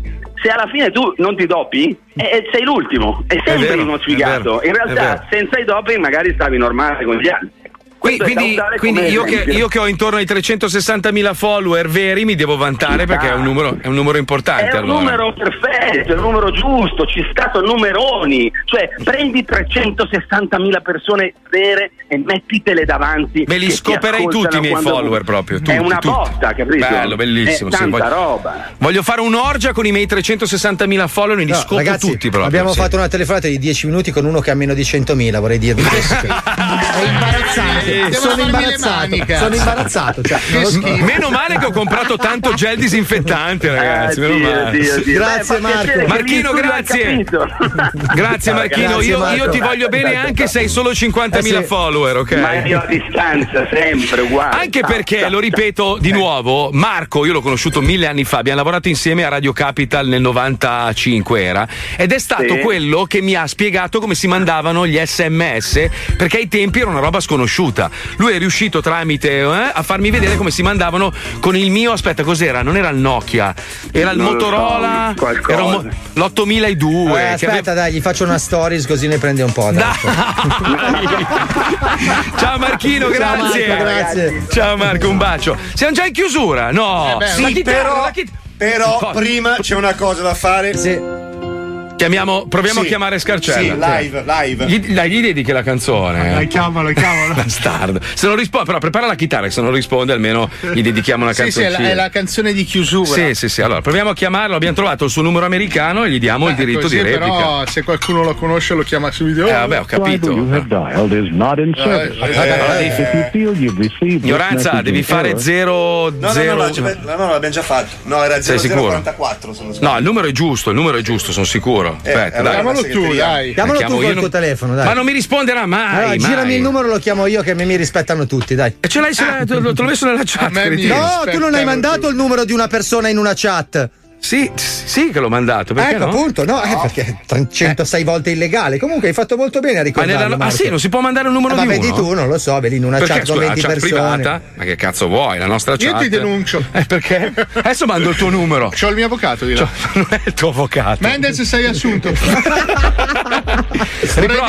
se alla fine tu non ti doppi, eh, sei l'ultimo, è sempre è vero, uno sfigato. In realtà senza i doping magari stavi normale con gli altri. Quindi, quindi io, che, io che ho intorno ai trecentosessantamila follower veri mi devo vantare perché è un numero, è un numero importante. È un allora. numero perfetto, è un numero giusto, ci stato numeroni. Cioè prendi trecentosessantamila persone vere e mettitele davanti. Me li scoperei tutti i miei follower tu... proprio. Tutti, è una tutti. botta, capito? Bello, bellissimo. È tanta voglio... roba. Voglio fare un'orgia con i miei trecentosessantamila follower e li no, scopro ragazzi, tutti proprio. Abbiamo sì. fatto una telefonata di dieci minuti con uno che ha meno di centomila, vorrei dirvi questo. È imbarazzante. Sono imbarazzato, sono imbarazzato, cioè, meno male che ho comprato tanto gel disinfettante, ragazzi. Ah, meno male. Dio, Dio. Grazie, beh, Marco. Marchino, grazie. Grazie, no, Marchino. Grazie, io, Marco. Io ti voglio bene tanto, anche tanto. se hai solo cinquantamila eh, sì. follower, ok? Ma io a distanza, sempre uguale. Anche perché, lo ripeto di nuovo, Marco, io l'ho conosciuto mille anni fa. Abbiamo lavorato insieme a Radio Capital nel novantacinque era, ed è stato sì. quello che mi ha spiegato come si mandavano gli sms, perché ai tempi era una roba sconosciuta. Lui è riuscito tramite eh, a farmi vedere come si mandavano con il mio, aspetta, cos'era? Non era il Nokia, era il non Motorola, so, era mo- l'ottomiladuecento. Eh, aspetta, aveva... dai, gli faccio una stories così ne prende un po'. Ciao Marchino, grazie. Ciao Marco, grazie. Ciao Marco, un bacio. Siamo già in chiusura, no? Eh beh, sì, però, chi... però cosa? Prima c'è una cosa da fare. Sì. Chiamiamo, proviamo sì. a chiamare Scarcella. Sì, live, live. Gli, dai, gli dedichi la canzone. Dai, chiamalo, chiamalo. Bastardo. Se non risponde, però prepara la chitarra, se non risponde almeno gli dedichiamo una canzoncina. Sì, sì, è la, è la canzone di chiusura. Sì, sì, sì. Allora, proviamo a chiamarlo. Abbiamo trovato il suo numero americano e gli diamo Beh, il diritto così, di replica. Però se qualcuno lo conosce lo chiama subito. Eh, vabbè, ho capito. Ignoranza, devi fare zero. No, zero, no, no, no, no, no, l'abbiamo già fatto. No, era zero zero quarantaquattro. No, il numero è giusto, il numero è giusto, sono sicuro. Aspetta, eh, dai, chiamalo tu, dai. Chiamalo tu col tuo non... telefono, dai. Ma non mi risponderà mai, allora, mai. Girami il numero, lo chiamo io, che mi rispettano tutti, dai. E ce l'hai, ce l'hai te l'ho messo nella chat. No, tu non hai mandato tu. il numero di una persona in una chat. Sì, sì che l'ho mandato, perché ecco, no? appunto, no, no. Eh, perché centosei eh. volte illegale. Comunque hai fatto molto bene a ricordarlo. Ma ah sì, non si può mandare un numero eh, di vabbè, uno? Vabbè, di tu, non lo so, vedi, in una perché, chat con venti persone. Privata? Ma che cazzo vuoi, la nostra chat? Io ti denuncio. Eh, perché? Adesso mando il tuo numero. C'ho il mio avvocato di là. C'ho... Non è il tuo avvocato. Mendes sei assunto. riprova,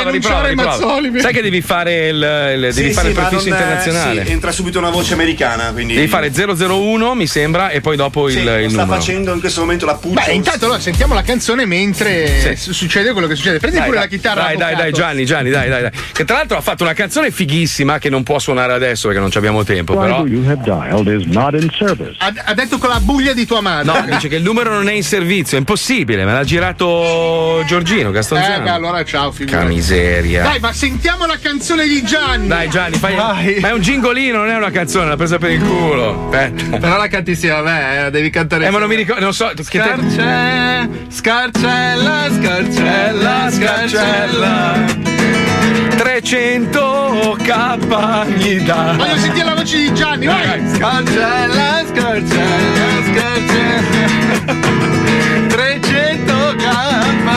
riprova, riprova. Mazzoli, sai che devi fare il, il sì, devi sì, fare il prefisso internazionale. Sì, entra subito una voce americana, quindi devi fare zero zero uno, mi sembra, e poi dopo il numero. Sta facendo in questo momento la puccia. Beh, intanto allora sentiamo la canzone mentre sì. succede quello che succede. Prendi dai, pure dai, la chitarra. Dai, dai, dai, Gianni, Gianni, dai, dai, dai. Che tra l'altro ha fatto una canzone fighissima che non può suonare adesso perché non abbiamo tempo, però. Ha, ha detto con la buglia di tua madre. No, dice che il numero non è in servizio, è impossibile, me l'ha girato Giorgino Gastonzano. Eh, beh, allora ciao, figlio. Che miseria. Dai, ma sentiamo la canzone di Gianni. Dai, Gianni, fai dai. Ma è un gingolino, non è una canzone, l'ha presa per il culo. Aspetta. Però la canti insieme a me, la devi cantare. Eh, ma non mi ricordo, non so. Scarcella, Scarcella, Scarcella, Scarcella, trecento k mi dà. Voglio sentire la voce di Gianni, vai! Scarcella, Scarcella, Scarcella, trecento k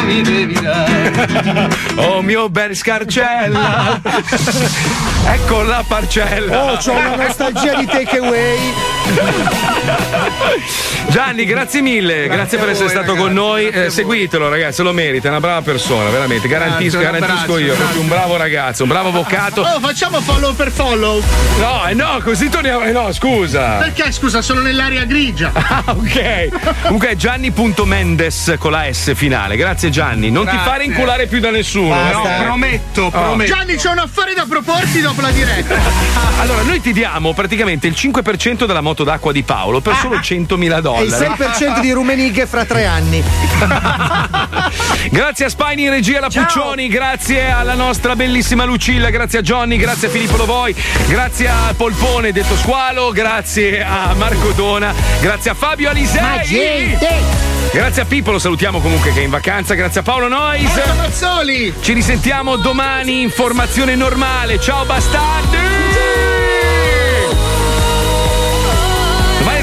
mi devi dare. Oh mio bel Scarcella, ecco la parcella. Oh, c'ho una nostalgia di takeaway. Gianni, grazie mille, grazie, grazie per essere voi, stato ragazzi, con noi. Eh, seguitelo, ragazzi, lo merita, è una brava persona, veramente. Garantisco, grazie, garantisco braccio, io, braccio. Un bravo ragazzo, un bravo avvocato. Oh, facciamo follow per follow. No, eh no, così torniamo. Eh no, scusa. Perché scusa, sono nell'area grigia. Ah, ok. Comunque è Gianni.Mendes con la S finale. Grazie Gianni. Non grazie. Ti fare inculare più da nessuno. Basta. No, prometto, oh. prometto. Gianni, c'è un affare da proporti dopo la diretta. Allora, noi ti diamo praticamente il cinque per cento della moto d'acqua di Paolo per solo centomila dollari. E il sei per cento di Rumenighe fra tre anni. Grazie a Spine in regia, alla Puccioni, grazie alla nostra bellissima Lucilla, grazie a Johnny, grazie a Filippo Lovoi, grazie a Polpone detto Squalo, grazie a Marco Dona, grazie a Fabio Alisei, grazie a Pippo, lo salutiamo comunque che è in vacanza, grazie a Paolo Noise, Marco Mazzoli. Ci risentiamo domani, informazione normale, ciao bastardi.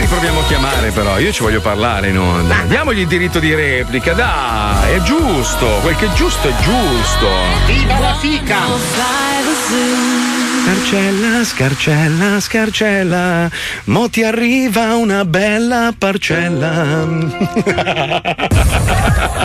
Proviamo a chiamare, però io ci voglio parlare in onda. Diamogli il diritto di replica, dai, è giusto, quel che è giusto è giusto. Viva la fica! Scarcella, scarcella, scarcella, mo ti arriva una bella parcella.